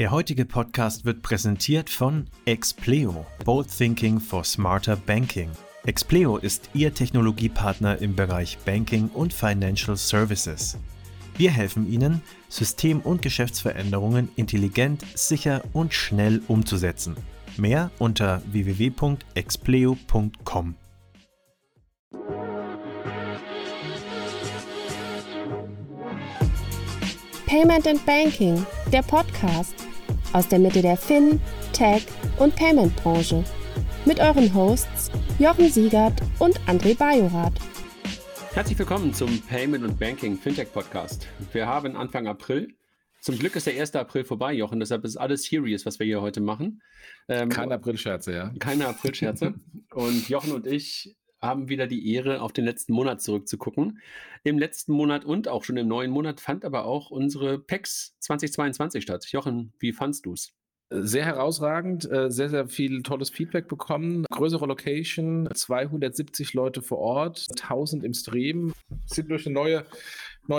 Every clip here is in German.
Der heutige Podcast wird präsentiert von Expleo, Bold Thinking for Smarter Banking. Expleo ist Ihr Technologiepartner im Bereich Banking und Financial Services. Wir helfen Ihnen, System- und Geschäftsveränderungen intelligent, sicher und schnell umzusetzen. Mehr unter www.expleo.com. Payment and Banking, der Podcast aus der Mitte der Fin-, Tech- und Payment-Branche. Mit euren Hosts Jochen Siegert und André Bajorath. Herzlich willkommen zum Payment and Banking Fintech Podcast. Wir haben Anfang April. Zum Glück ist der 1. April vorbei, Jochen, deshalb ist alles serious, was wir hier heute machen. Keine April-Scherze, ja. Keine April-Scherze. Und Jochen und ich haben wieder die Ehre, auf den letzten Monat zurückzugucken. Im letzten Monat und auch schon im neuen Monat fand aber auch unsere PEX 2022 statt. Jochen, wie fandst du es? Sehr herausragend, sehr, sehr viel tolles Feedback bekommen. Größere Location, 270 Leute vor Ort, 1000 im Stream. Sind durch eine neue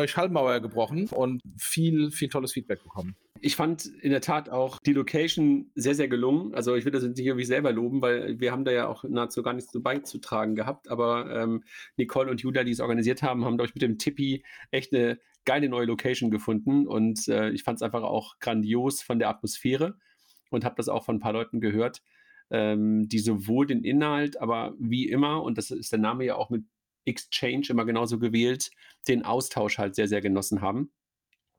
Schallmauer gebrochen und viel, viel tolles Feedback bekommen. Ich fand in der Tat auch die Location sehr, sehr gelungen. Also ich will das nicht irgendwie selber loben, weil wir haben da ja auch nahezu gar nichts so beizutragen gehabt. Aber Nicole und Julia, die es organisiert haben, haben, glaube ich, mit dem Tippi echt eine geile neue Location gefunden. Und ich fand es einfach auch grandios von der Atmosphäre und habe das auch von ein paar Leuten gehört, die sowohl den Inhalt, aber wie immer, und das ist der Name ja auch mit Exchange immer genauso gewählt, den Austausch halt sehr, sehr genossen haben.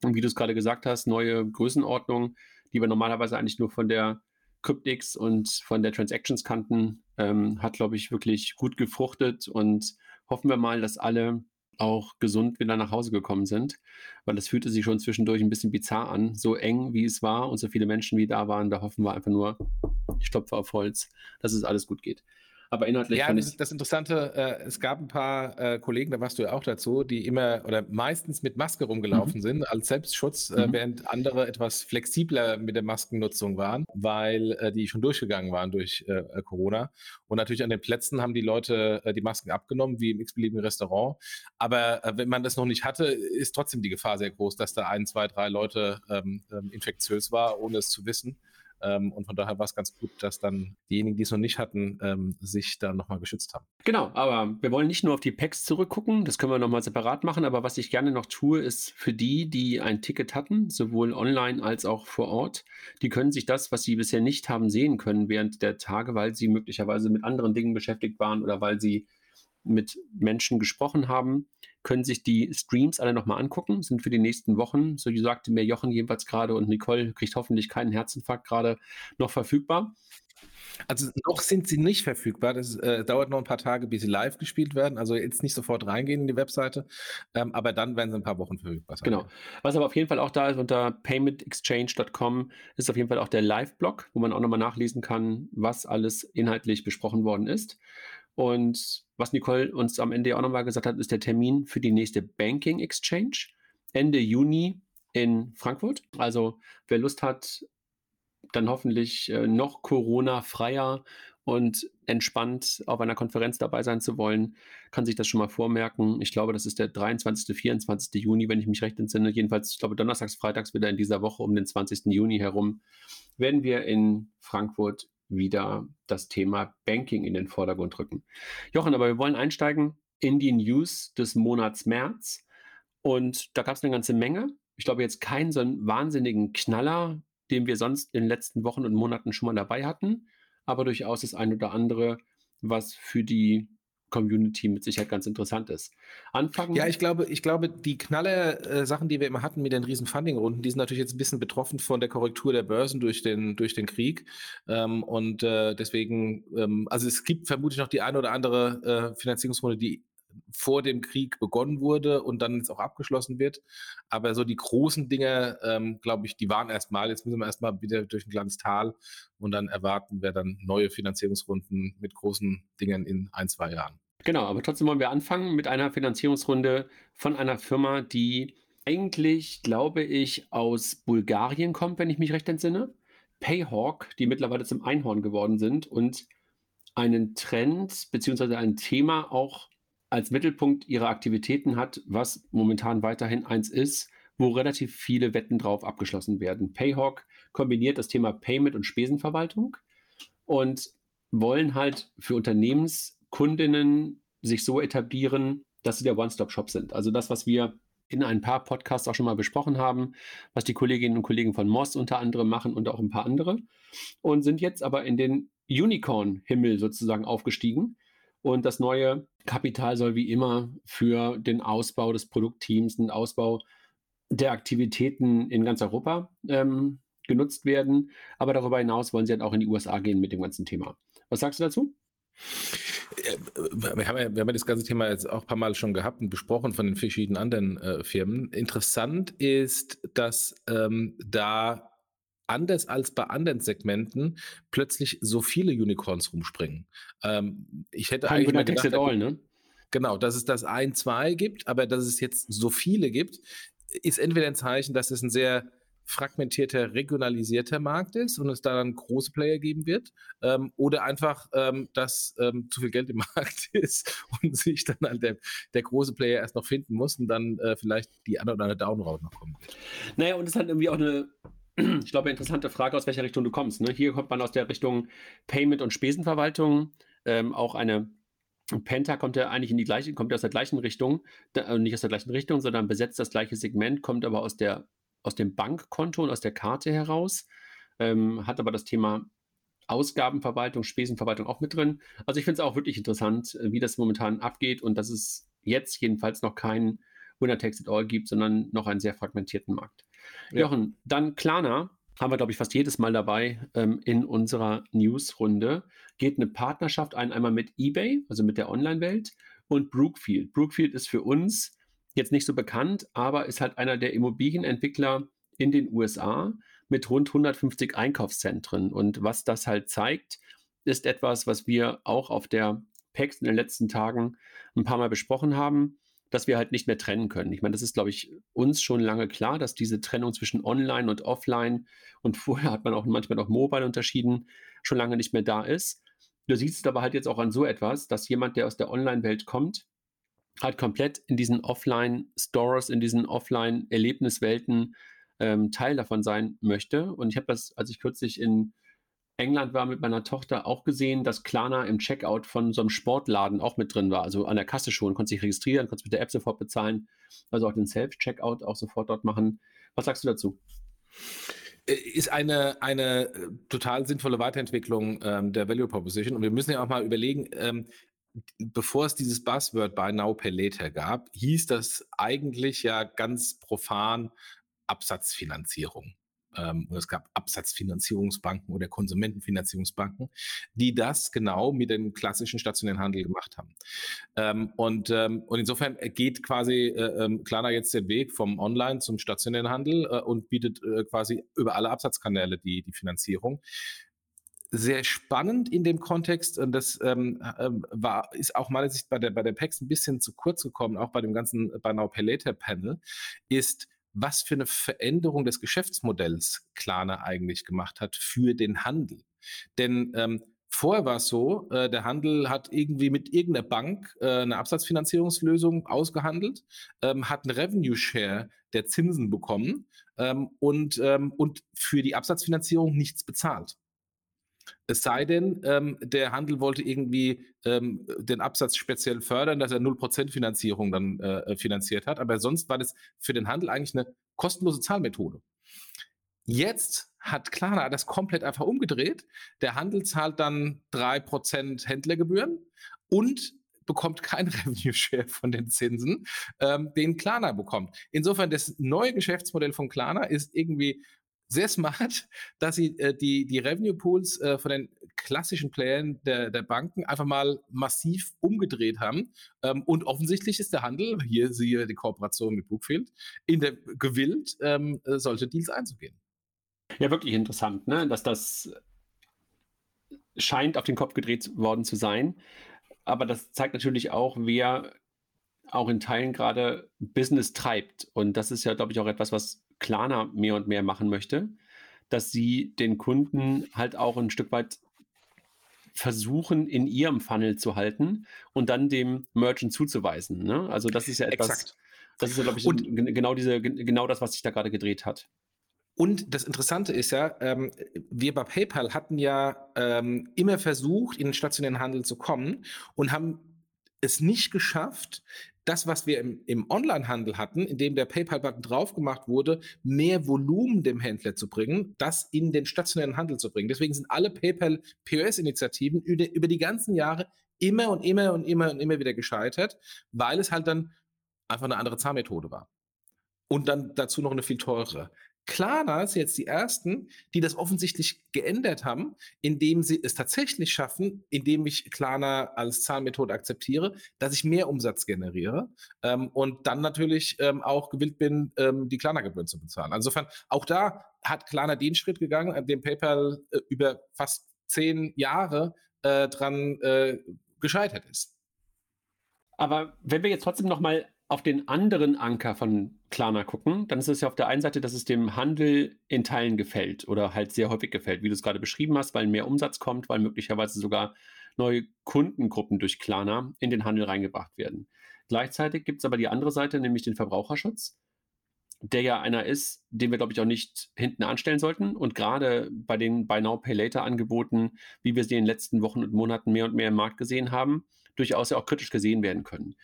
Und wie du es gerade gesagt hast, neue Größenordnungen, die wir normalerweise eigentlich nur von der Cryptics und von der Transactions kannten, hat, glaube ich, wirklich gut gefruchtet. Und hoffen wir mal, dass alle auch gesund wieder nach Hause gekommen sind, weil das fühlte sich schon zwischendurch ein bisschen bizarr an. So eng, wie es war und so viele Menschen, wie da waren, da hoffen wir einfach nur, ich klopfe auf Holz, dass es alles gut geht. Aber inhaltlich ja, das Interessante, es gab ein paar Kollegen, da warst du ja auch dazu, die immer oder meistens mit Maske rumgelaufen sind als Selbstschutz, während andere etwas flexibler mit der Maskennutzung waren, weil die schon durchgegangen waren durch Corona. Und natürlich an den Plätzen haben die Leute die Masken abgenommen, wie im x-beliebigen Restaurant. Aber wenn man das noch nicht hatte, ist trotzdem die Gefahr sehr groß, dass da 1, 2, 3 Leute infektiös war, ohne es zu wissen. Und von daher war es ganz gut, dass dann diejenigen, die es noch nicht hatten, sich da nochmal geschützt haben. Genau, aber wir wollen nicht nur auf die PEX zurückgucken, das können wir nochmal separat machen, aber was ich gerne noch tue, ist für die, die ein Ticket hatten, sowohl online als auch vor Ort, die können sich das, was sie bisher nicht haben sehen können während der Tage, weil sie möglicherweise mit anderen Dingen beschäftigt waren oder weil sie mit Menschen gesprochen haben, können sich die Streams alle nochmal angucken, sind für die nächsten Wochen, so sagte mir Jochen jedenfalls gerade und Nicole kriegt hoffentlich keinen Herzinfarkt gerade, noch verfügbar. Also noch sind sie nicht verfügbar, das dauert noch ein paar Tage, bis sie live gespielt werden, also jetzt nicht sofort reingehen in die Webseite, aber dann werden sie ein paar Wochen verfügbar sein. Genau, was aber auf jeden Fall auch da ist, unter paymentexchange.com ist auf jeden Fall auch der Live-Blog, wo man auch nochmal nachlesen kann, was alles inhaltlich besprochen worden ist. Und was Nicole uns am Ende auch nochmal gesagt hat, ist der Termin für die nächste Banking Exchange Ende Juni in Frankfurt. Also wer Lust hat, dann hoffentlich noch Corona-freier und entspannt auf einer Konferenz dabei sein zu wollen, kann sich das schon mal vormerken. Ich glaube, das ist der 23., 24. Juni, wenn ich mich recht entsinne. Jedenfalls, ich glaube, donnerstags, freitags wieder in dieser Woche um den 20. Juni herum, werden wir in Frankfurt wieder das Thema Banking in den Vordergrund rücken. Jochen, aber wir wollen einsteigen in die News des Monats März und da gab es eine ganze Menge. Ich glaube jetzt keinen so einen wahnsinnigen Knaller, den wir sonst in den letzten Wochen und Monaten schon mal dabei hatten, aber durchaus das ein oder andere, was für die Community mit Sicherheit ganz interessant ist. Anfangen. Ja, ich glaube, die Knaller-Sachen, die wir immer hatten mit den riesen Funding-Runden, die sind natürlich jetzt ein bisschen betroffen von der Korrektur der Börsen durch den Krieg. Und deswegen, also es gibt vermutlich noch die eine oder andere Finanzierungsrunde, die vor dem Krieg begonnen wurde und dann jetzt auch abgeschlossen wird. Aber so die großen Dinge, glaube ich, die waren erstmal. Jetzt müssen wir erstmal wieder durch ein kleines Tal und dann erwarten wir dann neue Finanzierungsrunden mit großen Dingen in 1, 2 Jahren. Genau, aber trotzdem wollen wir anfangen mit einer Finanzierungsrunde von einer Firma, die eigentlich, glaube ich, aus Bulgarien kommt, wenn ich mich recht entsinne. Payhawk, die mittlerweile zum Einhorn geworden sind und einen Trend bzw. ein Thema auch als Mittelpunkt ihrer Aktivitäten hat, was momentan weiterhin eins ist, wo relativ viele Wetten drauf abgeschlossen werden. Payhawk kombiniert das Thema Payment und Spesenverwaltung und wollen halt für Unternehmenskundinnen sich so etablieren, dass sie der One-Stop-Shop sind. Also das, was wir in ein paar Podcasts auch schon mal besprochen haben, was die Kolleginnen und Kollegen von Moss unter anderem machen und auch ein paar andere und sind jetzt aber in den Unicorn-Himmel sozusagen aufgestiegen und das neue Kapital soll wie immer für den Ausbau des Produktteams, den Ausbau der Aktivitäten in ganz Europa genutzt werden, aber darüber hinaus wollen sie halt auch in die USA gehen mit dem ganzen Thema. Was sagst du dazu? Wir haben ja das ganze Thema jetzt auch ein paar Mal schon gehabt und besprochen von den verschiedenen anderen Firmen. Interessant ist, dass da anders als bei anderen Segmenten plötzlich so viele Unicorns rumspringen. Ich hätte kein eigentlich mal gedacht, at all, ne? Genau, dass es das 1, 2 gibt, aber dass es jetzt so viele gibt, ist entweder ein Zeichen, dass es ein sehr fragmentierter, regionalisierter Markt ist und es da dann große Player geben wird oder einfach, dass zu viel Geld im Markt ist und sich dann halt der große Player erst noch finden muss und dann vielleicht die eine oder andere Down-Route noch kommen wird. Naja, und es hat irgendwie auch eine, ich glaube, interessante Frage, aus welcher Richtung du kommst. Ne? Hier kommt man aus der Richtung Payment- und Spesenverwaltung, auch eine Penta kommt ja eigentlich kommt aus der gleichen Richtung, nicht aus der gleichen Richtung, sondern besetzt das gleiche Segment, kommt aber aus dem Bankkonto und aus der Karte heraus, hat aber das Thema Ausgabenverwaltung, Spesenverwaltung auch mit drin. Also ich finde es auch wirklich interessant, wie das momentan abgeht und dass es jetzt jedenfalls noch keinen Winner Takes It All gibt, sondern noch einen sehr fragmentierten Markt. Ja. Jochen, dann Klarna, haben wir, glaube ich, fast jedes Mal dabei in unserer Newsrunde, geht eine Partnerschaft ein, einmal mit eBay, also mit der Online-Welt und Brookfield. Brookfield ist für uns jetzt nicht so bekannt, aber ist halt einer der Immobilienentwickler in den USA mit rund 150 Einkaufszentren. Und was das halt zeigt, ist etwas, was wir auch auf der PEX in den letzten Tagen ein paar Mal besprochen haben, dass wir halt nicht mehr trennen können. Ich meine, das ist, glaube ich, uns schon lange klar, dass diese Trennung zwischen Online und Offline und vorher hat man auch manchmal noch Mobile unterschieden, schon lange nicht mehr da ist. Du siehst es aber halt jetzt auch an so etwas, dass jemand, der aus der Online-Welt kommt, halt komplett in diesen Offline-Stores, in diesen Offline-Erlebniswelten Teil davon sein möchte. Und ich habe das, als ich kürzlich in England war mit meiner Tochter, auch gesehen, dass Klarna im Checkout von so einem Sportladen auch mit drin war. Also an der Kasse schon, konntest dich registrieren, konntest mit der App sofort bezahlen, also auch den Self-Checkout auch sofort dort machen. Was sagst du dazu? Ist eine total sinnvolle Weiterentwicklung der Value Proposition. Und wir müssen ja auch mal überlegen, bevor es dieses Buzzword Buy Now Pay Later gab, hieß das eigentlich ja ganz profan Absatzfinanzierung. Und es gab Absatzfinanzierungsbanken oder Konsumentenfinanzierungsbanken, die das genau mit dem klassischen stationären Handel gemacht haben. Und insofern geht quasi Klarna jetzt den Weg vom Online zum stationären Handel und bietet quasi über alle Absatzkanäle die Finanzierung. Sehr spannend in dem Kontext, und das ist auch meiner Sicht bei der PEX ein bisschen zu kurz gekommen, auch bei dem ganzen Buy Now Pay Later Panel, ist, was für eine Veränderung des Geschäftsmodells Klarna eigentlich gemacht hat für den Handel. Denn vorher war es so, der Handel hat irgendwie mit irgendeiner Bank eine Absatzfinanzierungslösung ausgehandelt, hat einen Revenue Share der Zinsen bekommen und für die Absatzfinanzierung nichts bezahlt. Es sei denn, der Handel wollte irgendwie den Absatz speziell fördern, dass er 0% Finanzierung dann finanziert hat. Aber sonst war das für den Handel eigentlich eine kostenlose Zahlmethode. Jetzt hat Klarna das komplett einfach umgedreht. Der Handel zahlt dann 3% Händlergebühren und bekommt keinen Revenue Share von den Zinsen, den Klarna bekommt. Insofern, das neue Geschäftsmodell von Klarna ist irgendwie sehr smart, dass sie die Revenue Pools von den klassischen Playern der Banken einfach mal massiv umgedreht haben. Und offensichtlich ist der Handel, hier siehe die Kooperation mit Brookfield, gewillt, solche Deals einzugehen. Ja, wirklich interessant, ne? Dass das scheint auf den Kopf gedreht worden zu sein. Aber das zeigt natürlich auch, wer auch in Teilen gerade Business treibt. Und das ist ja, glaube ich, auch etwas, was Klarna mehr und mehr machen möchte, dass sie den Kunden halt auch ein Stück weit versuchen, in ihrem Funnel zu halten und dann dem Merchant zuzuweisen. Ne? Also das ist ja etwas, Exakt. Das ist ja, glaube ich, genau das, was sich da gerade gedreht hat. Und das Interessante ist ja, wir bei PayPal hatten ja immer versucht, in den stationären Handel zu kommen und haben es nicht geschafft, das, was wir im Online-Handel hatten, in dem der PayPal-Button drauf gemacht wurde, mehr Volumen dem Händler zu bringen, das in den stationären Handel zu bringen. Deswegen sind alle PayPal-POS-Initiativen über die ganzen Jahre immer wieder gescheitert, weil es halt dann einfach eine andere Zahlmethode war. Und dann dazu noch eine viel teurere. Klarna ist jetzt die ersten, die das offensichtlich geändert haben, indem sie es tatsächlich schaffen, indem ich Klarna als Zahlmethode akzeptiere, dass ich mehr Umsatz generiere und dann natürlich auch gewillt bin, die Klarna-Gebühren zu bezahlen. Also insofern, auch da hat Klarna den Schritt gegangen, an dem PayPal über fast 10 Jahre dran gescheitert ist. Aber wenn wir jetzt trotzdem nochmal auf den anderen Anker von Klarna gucken, dann ist es ja auf der einen Seite, dass es dem Handel in Teilen gefällt oder halt sehr häufig gefällt, wie du es gerade beschrieben hast, weil mehr Umsatz kommt, weil möglicherweise sogar neue Kundengruppen durch Klarna in den Handel reingebracht werden. Gleichzeitig gibt es aber die andere Seite, nämlich den Verbraucherschutz, der ja einer ist, den wir, glaube ich, auch nicht hinten anstellen sollten. Und gerade bei den Buy Now, Pay Later Angeboten, wie wir sie in den letzten Wochen und Monaten mehr und mehr im Markt gesehen haben, durchaus ja auch kritisch gesehen werden können.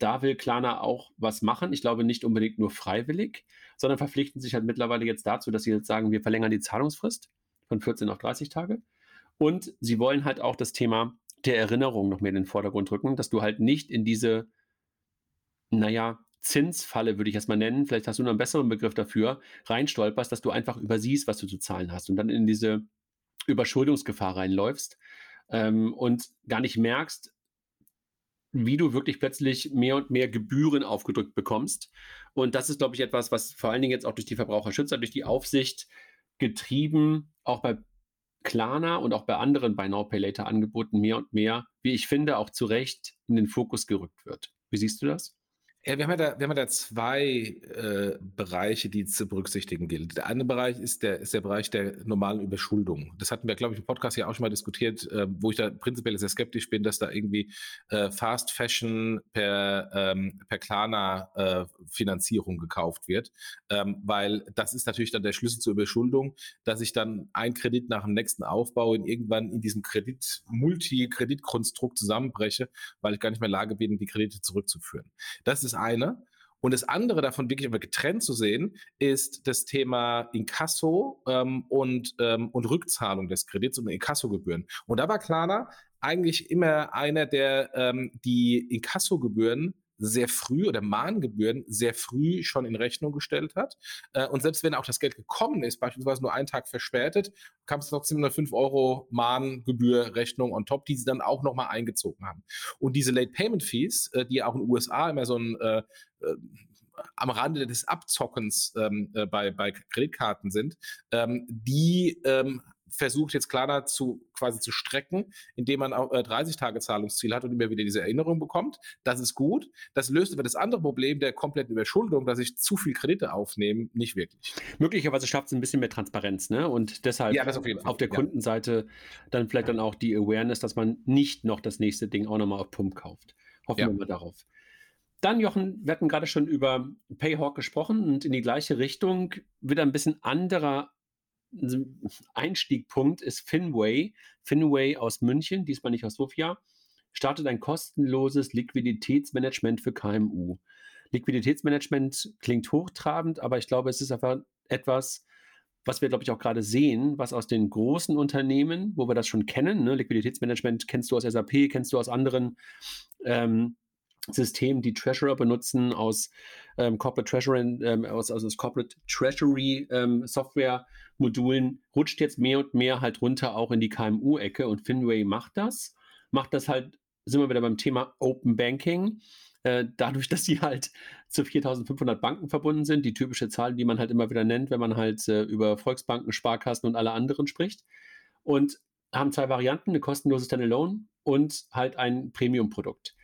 Da will Klarna auch was machen. Ich glaube nicht unbedingt nur freiwillig, sondern verpflichten sich halt mittlerweile jetzt dazu, dass sie jetzt sagen, wir verlängern die Zahlungsfrist von 14 auf 30 Tage. Und sie wollen halt auch das Thema der Erinnerung noch mehr in den Vordergrund rücken, dass du halt nicht in diese, Zinsfalle würde ich erstmal nennen, vielleicht hast du noch einen besseren Begriff dafür, reinstolperst, dass du einfach übersiehst, was du zu zahlen hast und dann in diese Überschuldungsgefahr reinläufst und gar nicht merkst, wie du wirklich plötzlich mehr und mehr Gebühren aufgedrückt bekommst. Und das ist, glaube ich, etwas, was vor allen Dingen jetzt auch durch die Verbraucherschützer, durch die Aufsicht getrieben, auch bei Klarna und auch bei anderen Buy Now Pay Later Angeboten mehr und mehr, wie ich finde, auch zu Recht in den Fokus gerückt wird. Wie siehst du das? Ja, wir haben ja da zwei Bereiche, die zu berücksichtigen gilt. Der eine Bereich ist der Bereich der normalen Überschuldung. Das hatten wir, glaube ich, im Podcast ja auch schon mal diskutiert, wo ich da prinzipiell sehr skeptisch bin, dass da irgendwie Fast Fashion per Klarna Finanzierung gekauft wird, weil das ist natürlich dann der Schlüssel zur Überschuldung, dass ich dann einen Kredit nach dem nächsten aufbaue und irgendwann in diesem Multi-Kreditkonstrukt zusammenbreche, weil ich gar nicht mehr in der Lage bin, die Kredite zurückzuführen. Das ist das eine. Und das andere davon wirklich aber getrennt zu sehen, ist das Thema Inkasso und Rückzahlung des Kredits und Inkassogebühren. Und da war Klarna eigentlich immer einer, der die Inkassogebühren sehr früh oder Mahngebühren sehr früh schon in Rechnung gestellt hat. Und selbst wenn auch das Geld gekommen ist, beispielsweise nur einen Tag verspätet, kam es trotzdem eine 5€ Mahngebühr Rechnung on top, die sie dann auch nochmal eingezogen haben. Und diese Late Payment Fees, die ja auch in den USA immer so ein am Rande des Abzockens bei Kreditkarten sind, die versucht jetzt Klarna quasi zu strecken, indem man auch 30 Tage Zahlungsziel hat und immer wieder diese Erinnerung bekommt. Das ist gut. Das löst aber das andere Problem der kompletten Überschuldung, dass ich zu viel Kredite aufnehme, nicht wirklich. Möglicherweise schafft es ein bisschen mehr Transparenz, ne? Und deshalb ja, auf der Kundenseite dann vielleicht dann auch die Awareness, dass man nicht noch das nächste Ding auch nochmal auf Pump kauft. Hoffen wir mal darauf. Dann, Jochen, wir hatten gerade schon über Payhawk gesprochen und in die gleiche Richtung wieder ein bisschen anderer Einstiegspunkt ist Finway. Finway aus München, diesmal nicht aus Sofia, startet ein kostenloses Liquiditätsmanagement für KMU. Liquiditätsmanagement klingt hochtrabend, aber ich glaube, es ist einfach etwas, was wir, glaube ich, auch gerade sehen, was aus den großen Unternehmen, wo wir das schon kennen, ne? Liquiditätsmanagement kennst du aus SAP, kennst du aus anderen Systemen, die Treasurer benutzen, aus Corporate Treasury, aus Corporate Treasury Software-Modulen, rutscht jetzt mehr und mehr halt runter auch in die KMU-Ecke und Finway macht das halt, sind wir wieder beim Thema Open Banking, dadurch, dass sie halt zu 4.500 Banken verbunden sind, die typische Zahl, die man halt immer wieder nennt, wenn man halt über Volksbanken, Sparkassen und alle anderen spricht, und haben zwei Varianten, eine kostenlose Standalone und halt ein Premium-Produkt.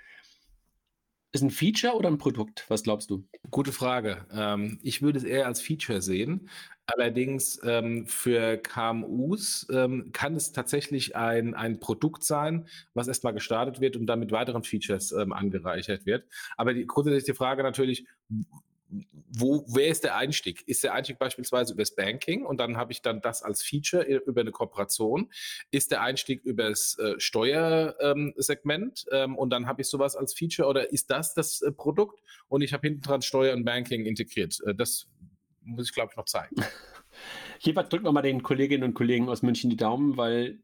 Ist ein Feature oder ein Produkt? Was glaubst du? Gute Frage. Ich würde es eher als Feature sehen. Allerdings für KMUs kann es tatsächlich ein Produkt sein, was erstmal gestartet wird und dann mit weiteren Features angereichert wird. Aber grundsätzlich die Frage natürlich, wer ist der Einstieg? Ist der Einstieg beispielsweise über das Banking und dann habe ich dann das als Feature über eine Kooperation? Ist der Einstieg über das Steuersegment und dann habe ich sowas als Feature, oder ist das Produkt und ich habe hinten dran Steuer und Banking integriert? Das muss ich, glaube ich, noch zeigen. Jeweils drücken wir mal den Kolleginnen und Kollegen aus München die Daumen, weil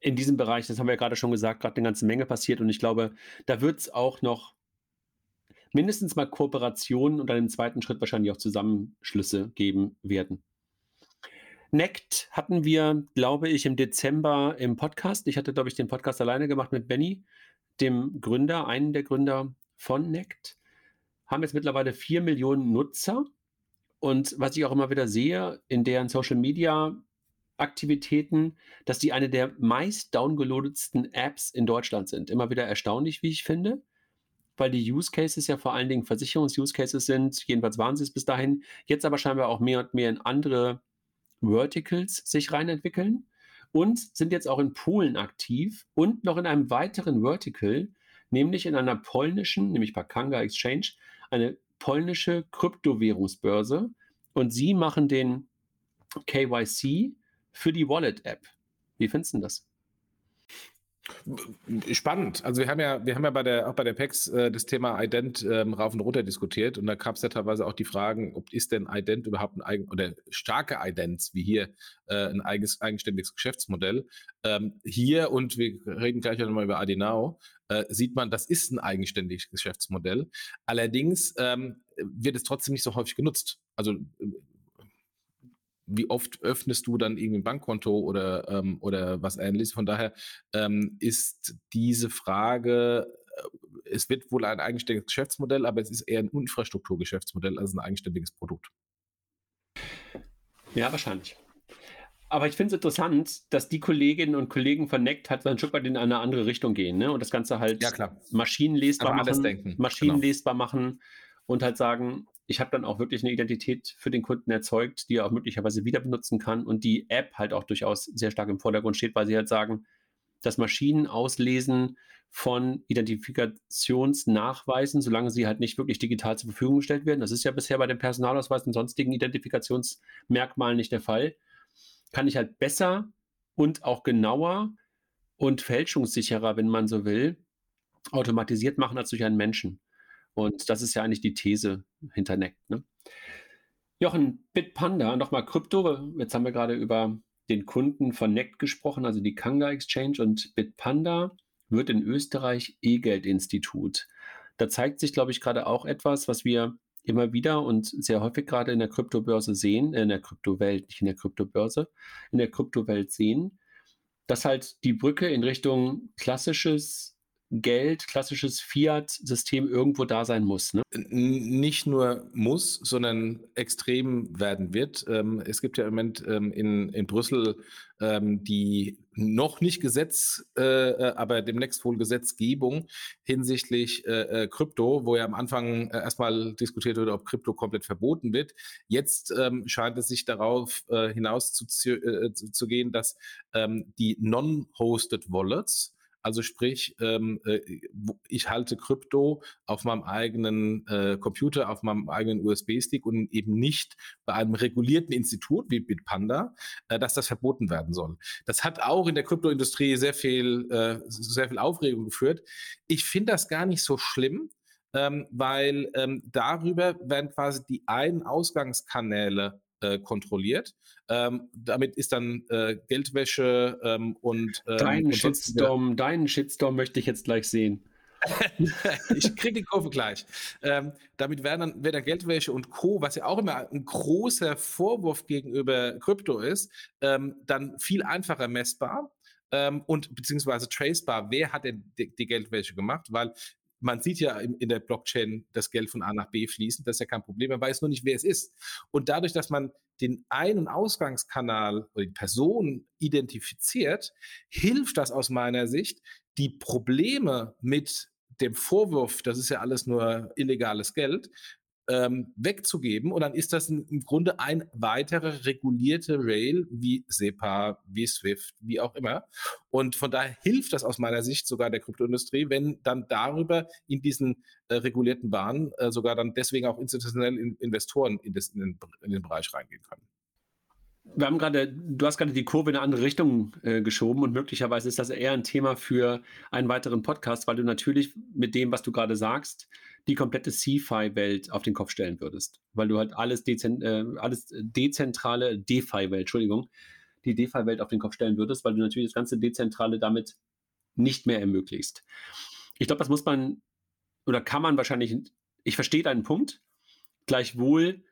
in diesem Bereich, das haben wir ja gerade schon gesagt, gerade eine ganze Menge passiert und ich glaube, da wird es auch noch mindestens mal Kooperationen und dann im zweiten Schritt wahrscheinlich auch Zusammenschlüsse geben werden. Nect hatten wir, glaube ich, im Dezember im Podcast. Ich hatte, glaube ich, den Podcast alleine gemacht mit Benny, dem Gründer, einen der Gründer von Nect. Haben jetzt mittlerweile 4 Millionen Nutzer. Und was ich auch immer wieder sehe in deren Social-Media-Aktivitäten, dass die eine der meist downgeloadetsten Apps in Deutschland sind. Immer wieder erstaunlich, wie ich finde, weil die Use Cases ja vor allen Dingen Versicherungs-Use Cases sind, jedenfalls waren sie es bis dahin, jetzt aber scheinbar auch mehr und mehr in andere Verticals sich reinentwickeln und sind jetzt auch in Polen aktiv und noch in einem weiteren Vertical, nämlich in einer polnischen, nämlich bei Kanga Exchange, eine polnische Kryptowährungsbörse, und sie machen den KYC für die Wallet-App. Wie findest du das? Spannend. Also wir haben ja auch bei der PEX das Thema Ident rauf und runter diskutiert, und da gab es ja teilweise auch die Fragen, ob ist denn Ident überhaupt ein eigenes oder starke Idents wie hier ein eigenständiges Geschäftsmodell. Hier, und wir reden gleich nochmal über IDnow, sieht man, das ist ein eigenständiges Geschäftsmodell. Allerdings wird es trotzdem nicht so häufig genutzt. Also wie oft öffnest du dann irgendwie ein Bankkonto oder was ähnliches? Von daher ist diese Frage, es wird wohl ein eigenständiges Geschäftsmodell, aber es ist eher ein Infrastrukturgeschäftsmodell als ein eigenständiges Produkt. Ja, wahrscheinlich. Aber ich finde es interessant, dass die Kolleginnen und Kollegen von Nect halt so ein Stück weit in eine andere Richtung gehen, ne? Und das Ganze halt maschinenlesbar machen und halt sagen, ich habe dann auch wirklich eine Identität für den Kunden erzeugt, die er auch möglicherweise wieder benutzen kann, und die App halt auch durchaus sehr stark im Vordergrund steht, weil sie halt sagen, das Maschinenauslesen von Identifikationsnachweisen, solange sie halt nicht wirklich digital zur Verfügung gestellt werden, das ist ja bisher bei den Personalausweisen und sonstigen Identifikationsmerkmalen nicht der Fall, kann ich halt besser und auch genauer und fälschungssicherer, wenn man so will, automatisiert machen als durch einen Menschen. Und das ist ja eigentlich die These hinter Nect, ne? Jochen, Bitpanda, nochmal Krypto. Jetzt haben wir gerade über den Kunden von Nect gesprochen, also die Kanga Exchange, und Bitpanda wird in Österreich E-Geld-Institut. Da zeigt sich, glaube ich, gerade auch etwas, was wir immer wieder und sehr häufig gerade in der Kryptobörse sehen, in der Kryptowelt sehen, dass halt die Brücke in Richtung klassisches Geld, klassisches Fiat-System irgendwo da sein muss, ne? Nicht nur muss, sondern extrem werden wird. Es gibt ja im Moment in Brüssel die noch nicht Gesetz, aber demnächst wohl Gesetzgebung hinsichtlich Krypto, wo ja am Anfang erstmal diskutiert wurde, ob Krypto komplett verboten wird. Jetzt scheint es sich darauf hinaus zu gehen, dass die non-hosted Wallets, also sprich, ich halte Krypto auf meinem eigenen Computer, auf meinem eigenen USB-Stick und eben nicht bei einem regulierten Institut wie Bitpanda, dass das verboten werden soll. Das hat auch in der Kryptoindustrie sehr viel Aufregung geführt. Ich finde das gar nicht so schlimm, weil darüber werden quasi die einen Ausgangskanäle kontrolliert. Damit ist dann Geldwäsche und... Deinen Shitstorm möchte ich jetzt gleich sehen. Ich kriege die Kurve gleich. Damit wäre dann Geldwäsche und Co., was ja auch immer ein großer Vorwurf gegenüber Krypto ist, dann viel einfacher messbar und beziehungsweise tracebar. Wer hat denn die Geldwäsche gemacht? Weil man sieht ja in der Blockchain das Geld von A nach B fließen, das ist ja kein Problem, man weiß nur nicht, wer es ist. Und dadurch, dass man den Ein- und Ausgangskanal oder die Person identifiziert, hilft das aus meiner Sicht, die Probleme mit dem Vorwurf, das ist ja alles nur illegales Geld, wegzugeben. Und dann ist das im Grunde ein weiterer regulierte Rail wie SEPA, wie SWIFT, wie auch immer. Und von daher hilft das aus meiner Sicht sogar der Kryptoindustrie, wenn dann darüber in diesen regulierten Bahnen sogar dann deswegen auch institutionelle Investoren in den Bereich reingehen können. Du hast gerade die Kurve in eine andere Richtung geschoben und möglicherweise ist das eher ein Thema für einen weiteren Podcast, weil du natürlich mit dem, was du gerade sagst, die komplette CeFi-Welt auf den Kopf stellen würdest, weil du halt die DeFi-Welt auf den Kopf stellen würdest, weil du natürlich das ganze Dezentrale damit nicht mehr ermöglichst. Ich glaube, das muss man oder kann man wahrscheinlich, ich verstehe deinen Punkt, gleichwohl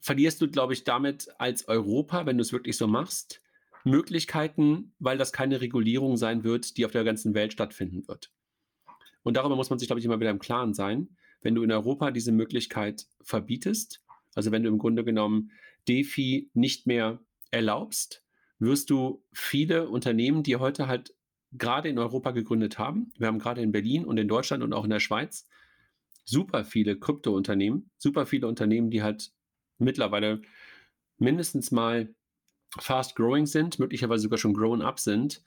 verlierst du, glaube ich, damit als Europa, wenn du es wirklich so machst, Möglichkeiten, weil das keine Regulierung sein wird, die auf der ganzen Welt stattfinden wird. Und darüber muss man sich, glaube ich, immer wieder im Klaren sein, wenn du in Europa diese Möglichkeit verbietest, also wenn du im Grunde genommen DeFi nicht mehr erlaubst, wirst du viele Unternehmen, die heute halt gerade in Europa gegründet haben, wir haben gerade in Berlin und in Deutschland und auch in der Schweiz super viele Kryptounternehmen, super viele Unternehmen, die halt mittlerweile mindestens mal fast growing sind, möglicherweise sogar schon grown up sind,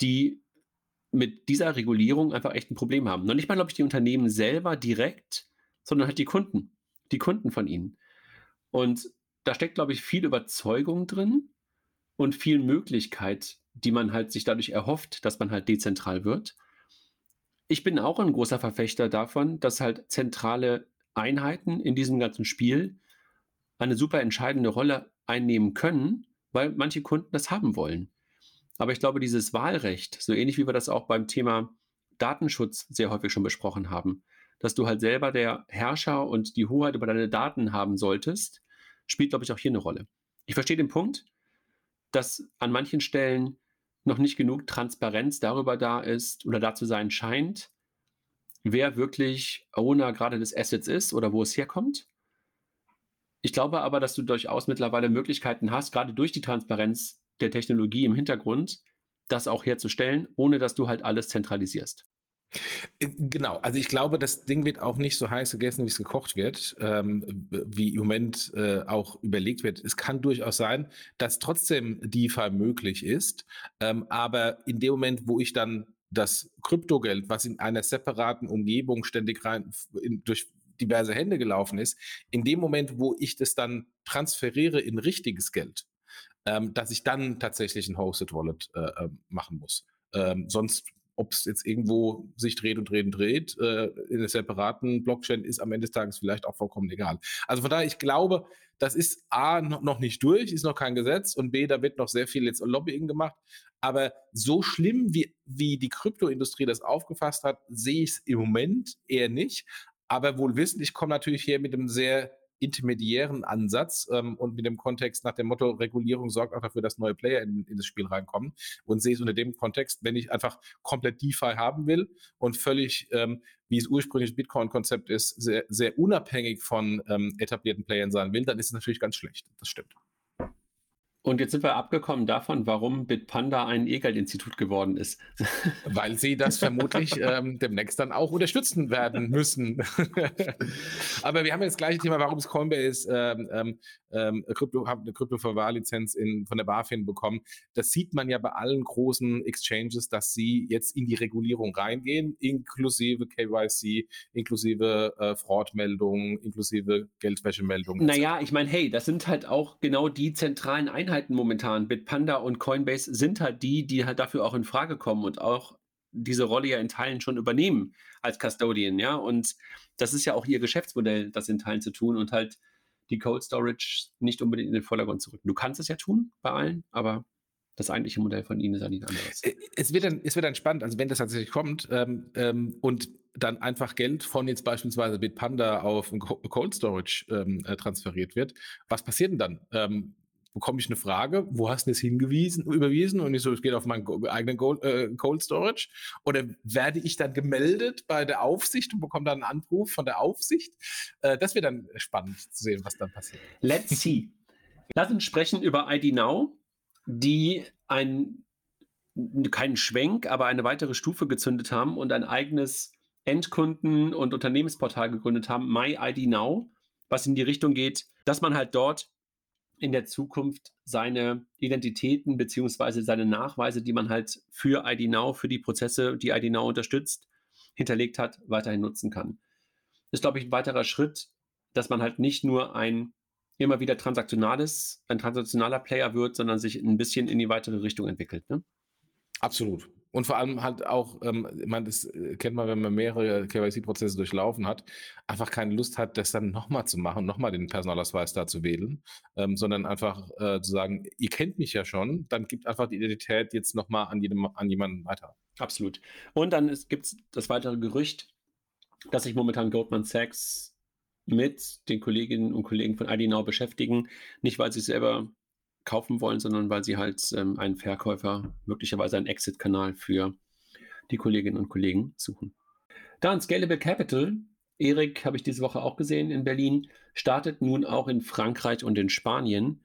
die mit dieser Regulierung einfach echt ein Problem haben. Noch nicht mal, glaube ich, die Unternehmen selber direkt, sondern halt die Kunden von ihnen. Und da steckt, glaube ich, viel Überzeugung drin und viel Möglichkeit, die man halt sich dadurch erhofft, dass man halt dezentral wird. Ich bin auch ein großer Verfechter davon, dass halt zentrale Einheiten in diesem ganzen Spiel eine super entscheidende Rolle einnehmen können, weil manche Kunden das haben wollen. Aber ich glaube, dieses Wahlrecht, so ähnlich wie wir das auch beim Thema Datenschutz sehr häufig schon besprochen haben, dass du halt selber der Herrscher und die Hoheit über deine Daten haben solltest, spielt, glaube ich, auch hier eine Rolle. Ich verstehe den Punkt, dass an manchen Stellen noch nicht genug Transparenz darüber da ist oder da zu sein scheint, wer wirklich Owner gerade des Assets ist oder wo es herkommt. Ich glaube aber, dass du durchaus mittlerweile Möglichkeiten hast, gerade durch die Transparenz der Technologie im Hintergrund, das auch herzustellen, ohne dass du halt alles zentralisierst. Genau, also ich glaube, das Ding wird auch nicht so heiß gegessen, wie es gekocht wird, wie im Moment auch überlegt wird. Es kann durchaus sein, dass trotzdem DeFi möglich ist, aber in dem Moment, wo ich dann das Kryptogeld, was in einer separaten Umgebung ständig rein durch diverse Hände gelaufen ist, in dem Moment, wo ich das dann transferiere in richtiges Geld, dass ich dann tatsächlich ein Hosted Wallet machen muss. Sonst, ob es jetzt irgendwo sich dreht, in einer separaten Blockchain ist am Ende des Tages vielleicht auch vollkommen egal. Also von daher, ich glaube, das ist A, noch nicht durch, ist noch kein Gesetz und B, da wird noch sehr viel jetzt Lobbying gemacht. Aber so schlimm, wie die Kryptoindustrie das aufgefasst hat, sehe ich es im Moment eher nicht. Aber wohlwissend, ich komme natürlich hier mit einem sehr intermediären Ansatz und mit dem Kontext nach dem Motto, Regulierung sorgt auch dafür, dass neue Player in das Spiel reinkommen und sehe es unter dem Kontext, wenn ich einfach komplett DeFi haben will und völlig, wie es ursprünglich Bitcoin-Konzept ist, sehr, sehr unabhängig von etablierten Playern sein will, dann ist es natürlich ganz schlecht. Das stimmt. Und jetzt sind wir abgekommen davon, warum Bitpanda ein E-Geld-Institut geworden ist. Weil sie das vermutlich demnächst dann auch unterstützen werden müssen. Aber wir haben jetzt das gleiche Thema, warum es Coinbase eine Krypto-Verwahrlizenz von der BaFin bekommen. Das sieht man ja bei allen großen Exchanges, dass sie jetzt in die Regulierung reingehen, inklusive KYC, inklusive Fraudmeldungen, inklusive Geldwäschemeldungen. Naja, ich meine, hey, das sind halt auch genau die zentralen Einheiten momentan. Bitpanda und Coinbase sind halt die halt dafür auch in Frage kommen und auch diese Rolle ja in Teilen schon übernehmen als Custodian, ja, und das ist ja auch ihr Geschäftsmodell, das in Teilen zu tun und halt die Cold Storage nicht unbedingt in den Vordergrund zu rücken. Du kannst es ja tun bei allen, aber das eigentliche Modell von ihnen ist ja nicht anderes. Es wird dann spannend, also wenn das tatsächlich kommt und dann einfach Geld von jetzt beispielsweise Bitpanda auf Cold Storage transferiert wird, was passiert denn dann? Bekomme ich eine Frage, wo hast du das überwiesen? Und ich so, es geht auf meinen eigenen Cold Storage. Oder werde ich dann gemeldet bei der Aufsicht und bekomme dann einen Anruf von der Aufsicht? Das wird dann spannend zu sehen, was dann passiert. Let's see. Lass uns sprechen über IDnow, die keinen Schwenk, aber eine weitere Stufe gezündet haben und ein eigenes Endkunden- und Unternehmensportal gegründet haben, My IDnow, was in die Richtung geht, dass man halt dort in der Zukunft seine Identitäten beziehungsweise seine Nachweise, die man halt für IDnow, für die Prozesse, die IDnow unterstützt, hinterlegt hat, weiterhin nutzen kann. Das ist, glaube ich, ein weiterer Schritt, dass man halt nicht nur ein transaktionaler Player wird, sondern sich ein bisschen in die weitere Richtung entwickelt. Ne? Absolut. Und vor allem halt auch, ich meine, das kennt man, wenn man mehrere KYC-Prozesse durchlaufen hat, einfach keine Lust hat, das dann nochmal zu machen, nochmal den Personalausweis da zu wedeln, sondern einfach zu sagen, ihr kennt mich ja schon, dann gibt einfach die Identität jetzt nochmal an jemanden weiter. Absolut. Und dann gibt es das weitere Gerücht, dass sich momentan Goldman Sachs mit den Kolleginnen und Kollegen von IDnow beschäftigen, nicht weil sie es selber kaufen wollen, sondern weil sie halt einen Verkäufer, möglicherweise einen Exit-Kanal für die Kolleginnen und Kollegen suchen. Dann Scalable Capital, Erik, habe ich diese Woche auch gesehen in Berlin, startet nun auch in Frankreich und in Spanien.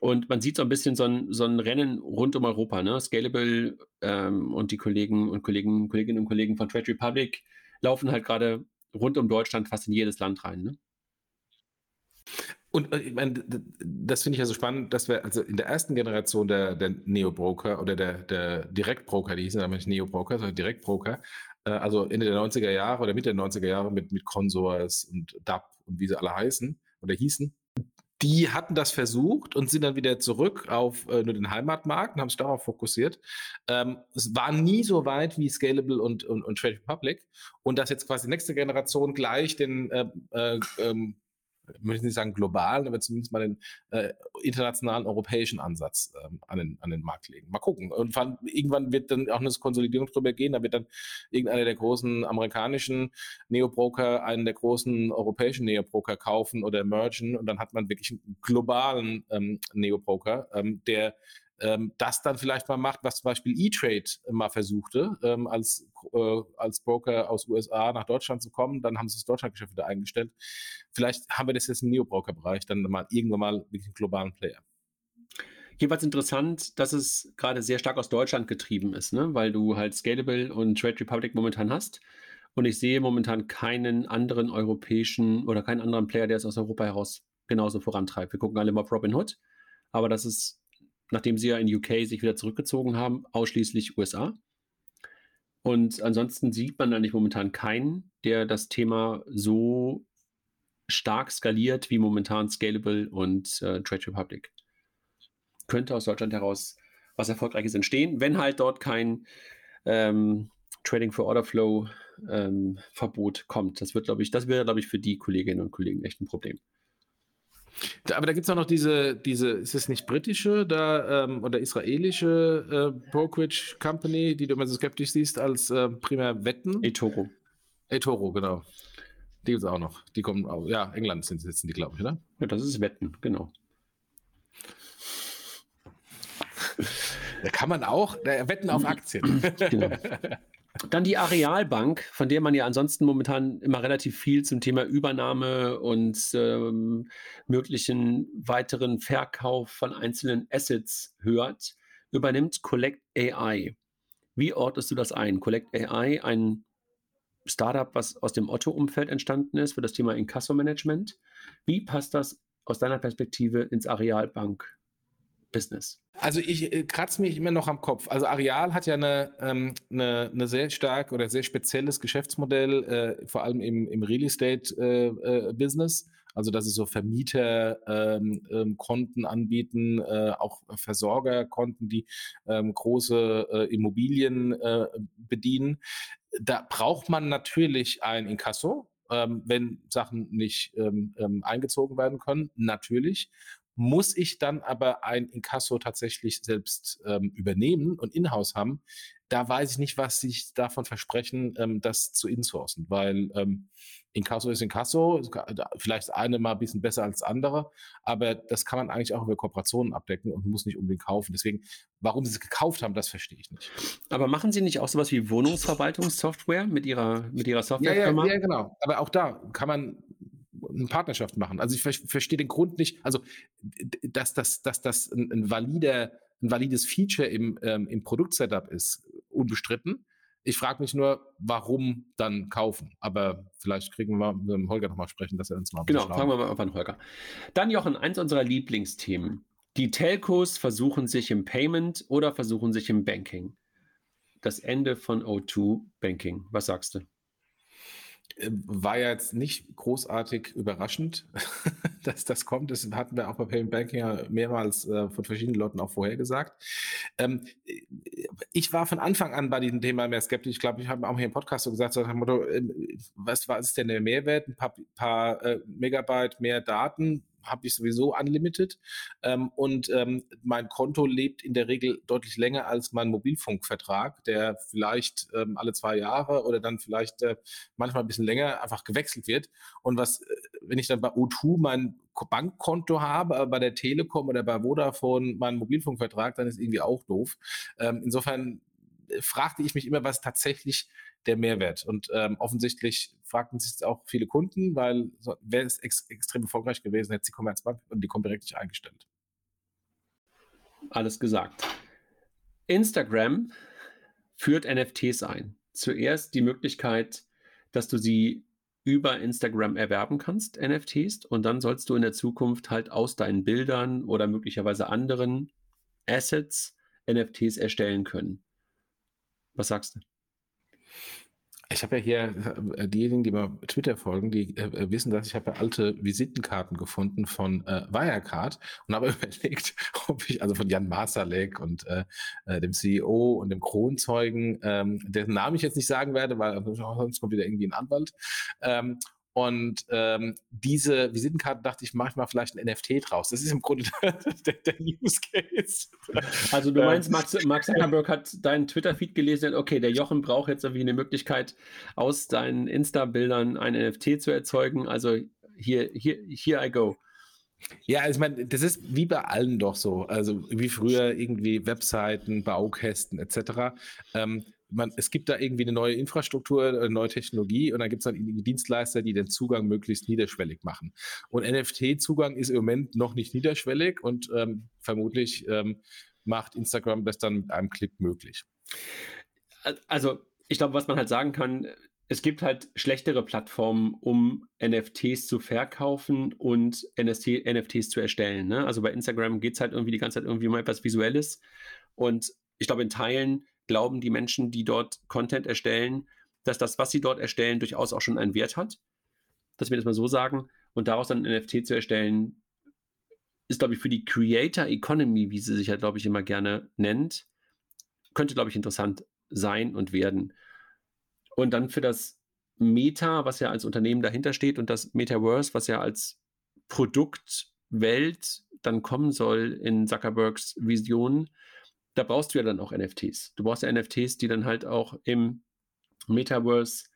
Und man sieht so ein bisschen so ein Rennen rund um Europa. Ne? Scalable und die Kolleginnen und Kollegen von Trade Republic laufen halt gerade rund um Deutschland fast in jedes Land rein. Ne? Und ich meine, das finde ich ja so spannend, dass wir also in der ersten Generation der Neo-Broker oder der Direktbroker, die hießen damals nicht Neo-Broker, sondern Direktbroker, also Ende der 90er Jahre oder Mitte der 90er Jahre mit Consors und DAP und wie sie alle hießen, die hatten das versucht und sind dann wieder zurück auf nur den Heimatmarkt und haben sich darauf fokussiert. Es war nie so weit wie Scalable und Trade Republic und dass jetzt quasi die nächste Generation gleich den ich möchte nicht sagen globalen, aber zumindest mal den internationalen europäischen Ansatz an den Markt legen. Mal gucken. Und irgendwann wird dann auch eine Konsolidierung drüber gehen. Da wird dann irgendeiner der großen amerikanischen Neobroker einen der großen europäischen Neobroker kaufen oder mergen. Und dann hat man wirklich einen globalen Neobroker, der das dann vielleicht mal macht, was zum Beispiel E-Trade mal versuchte, als Broker aus USA nach Deutschland zu kommen. Dann haben sie das Deutschlandgeschäft wieder eingestellt. Vielleicht haben wir das jetzt im Neo-Broker-Bereich dann mal irgendwann mal wirklich einen globalen Player. Jeweils interessant, dass es gerade sehr stark aus Deutschland getrieben ist, ne? Weil du halt Scalable und Trade Republic momentan hast. Und ich sehe momentan keinen anderen europäischen oder keinen anderen Player, der es aus Europa heraus genauso vorantreibt. Wir gucken alle mal auf Robinhood, aber das ist, nachdem sie ja in UK sich wieder zurückgezogen haben, ausschließlich USA. Und ansonsten sieht man eigentlich momentan keinen, der das Thema so stark skaliert wie momentan Scalable und Trade Republic. Könnte aus Deutschland heraus was Erfolgreiches entstehen, wenn halt dort kein Trading for Order Flow Verbot kommt. Das wäre, glaube ich, für die Kolleginnen und Kollegen echt ein Problem. Aber da gibt es auch noch diese, ist es nicht britische oder israelische Brokerage Company, die du immer so skeptisch siehst als primär Wetten? eToro, genau. Die gibt es auch noch. Die kommen auch, ja, England sitzen die, glaube ich, oder? Ja, das ist Wetten, genau. Da kann man auch wetten auf Aktien. Genau. Dann die Areal Bank, von der man ja ansonsten momentan immer relativ viel zum Thema Übernahme und möglichen weiteren Verkauf von einzelnen Assets hört, übernimmt Collect AI. Wie ortest du das ein? Collect AI, ein Startup, was aus dem Otto-Umfeld entstanden ist für das Thema Inkasso-Management. Wie passt das aus deiner Perspektive ins Areal Bank Business? Also ich kratze mich immer noch am Kopf. Also Areal hat ja eine sehr stark oder sehr spezielles Geschäftsmodell, vor allem im Real Estate Business. Also dass sie so Vermieter Konten anbieten, auch Versorgerkonten, die große Immobilien bedienen. Da braucht man natürlich ein Inkasso, wenn Sachen nicht eingezogen werden können, natürlich. Muss ich dann aber ein Inkasso tatsächlich selbst übernehmen und in-house haben, da weiß ich nicht, was sich davon versprechen, das zu insourcen, weil Inkasso ist Inkasso, vielleicht eine mal ein bisschen besser als andere, aber das kann man eigentlich auch über Kooperationen abdecken und muss nicht unbedingt kaufen. Deswegen, warum sie es gekauft haben, das verstehe ich nicht. Aber machen sie nicht auch sowas wie Wohnungsverwaltungssoftware mit ihrer Softwarefirma? Ja, genau. Aber auch da kann man eine Partnerschaft machen. Also ich verstehe den Grund nicht, also dass das ein valides Feature im Produktsetup ist, unbestritten. Ich frage mich nur, warum dann kaufen? Aber vielleicht kriegen wir mit dem Holger nochmal sprechen, dass er uns mal genau, fangen wir mal an, Holger. Dann, Jochen, eins unserer Lieblingsthemen. Die Telcos versuchen sich im Payment oder versuchen sich im Banking. Das Ende von O2 Banking. Was sagst du? War ja jetzt nicht großartig überraschend, dass das kommt. Das hatten wir auch bei Payment Banking ja mehrmals von verschiedenen Leuten auch vorhergesagt. Ich war von Anfang an bei diesem Thema mehr skeptisch. Ich glaube, ich habe auch hier im Podcast so gesagt, so nach dem Motto, was ist denn der Mehrwert? Ein paar Megabyte mehr Daten habe ich sowieso unlimited und mein Konto lebt in der Regel deutlich länger als mein Mobilfunkvertrag, der vielleicht alle 2 Jahre oder dann vielleicht manchmal ein bisschen länger einfach gewechselt wird. Und wenn ich dann bei O2 mein Bankkonto habe, aber bei der Telekom oder bei Vodafone meinen Mobilfunkvertrag, dann ist irgendwie auch doof. Insofern fragte ich mich immer, was tatsächlich der Mehrwert. Und offensichtlich fragten sich auch viele Kunden, weil wäre es extrem erfolgreich gewesen, hätte die Commerzbank und die Comdirect nicht eingestellt. Alles gesagt. Instagram führt NFTs ein. Zuerst die Möglichkeit, dass du sie über Instagram erwerben kannst, NFTs, und dann sollst du in der Zukunft halt aus deinen Bildern oder möglicherweise anderen Assets NFTs erstellen können. Was sagst du? Ich habe ja hier diejenigen, die mir Twitter folgen, die wissen, dass ich habe ja alte Visitenkarten gefunden von Wirecard und habe überlegt, ob ich, also von Jan Masalek und dem CEO und dem Kronzeugen, dessen Namen ich jetzt nicht sagen werde, weil sonst kommt wieder irgendwie ein Anwalt. Und diese Visitenkarten dachte ich, mache ich mal vielleicht ein NFT draus. Das ist im Grunde der Use Case. Also du meinst, Mark Zuckerberg hat deinen Twitter-Feed gelesen, okay, der Jochen braucht jetzt irgendwie eine Möglichkeit, aus deinen Insta-Bildern ein NFT zu erzeugen. Also here I go. Ja, ich meine, das ist wie bei allen doch so. Also wie früher irgendwie Webseiten, Baukästen etc. Es gibt da irgendwie eine neue Infrastruktur, eine neue Technologie und dann gibt es dann irgendwie Dienstleister, die den Zugang möglichst niederschwellig machen. Und NFT-Zugang ist im Moment noch nicht niederschwellig und vermutlich macht Instagram das dann mit einem Klick möglich. Also ich glaube, was man halt sagen kann, es gibt halt schlechtere Plattformen, um NFTs zu verkaufen und NFTs zu erstellen. Ne? Also bei Instagram geht es halt irgendwie die ganze Zeit irgendwie um etwas Visuelles und ich glaube in Teilen glauben die Menschen, die dort Content erstellen, dass das, was sie dort erstellen, durchaus auch schon einen Wert hat. Dass wir das mal so sagen. Und daraus dann ein NFT zu erstellen, ist, glaube ich, für die Creator Economy, wie sie sich ja, halt, glaube ich, immer gerne nennt, könnte, glaube ich, interessant sein und werden. Und dann für das Meta, was ja als Unternehmen dahinter steht, und das Metaverse, was ja als Produktwelt dann kommen soll in Zuckerbergs Vision, da brauchst du ja dann auch NFTs. Du brauchst ja NFTs, die dann halt auch im Metaverse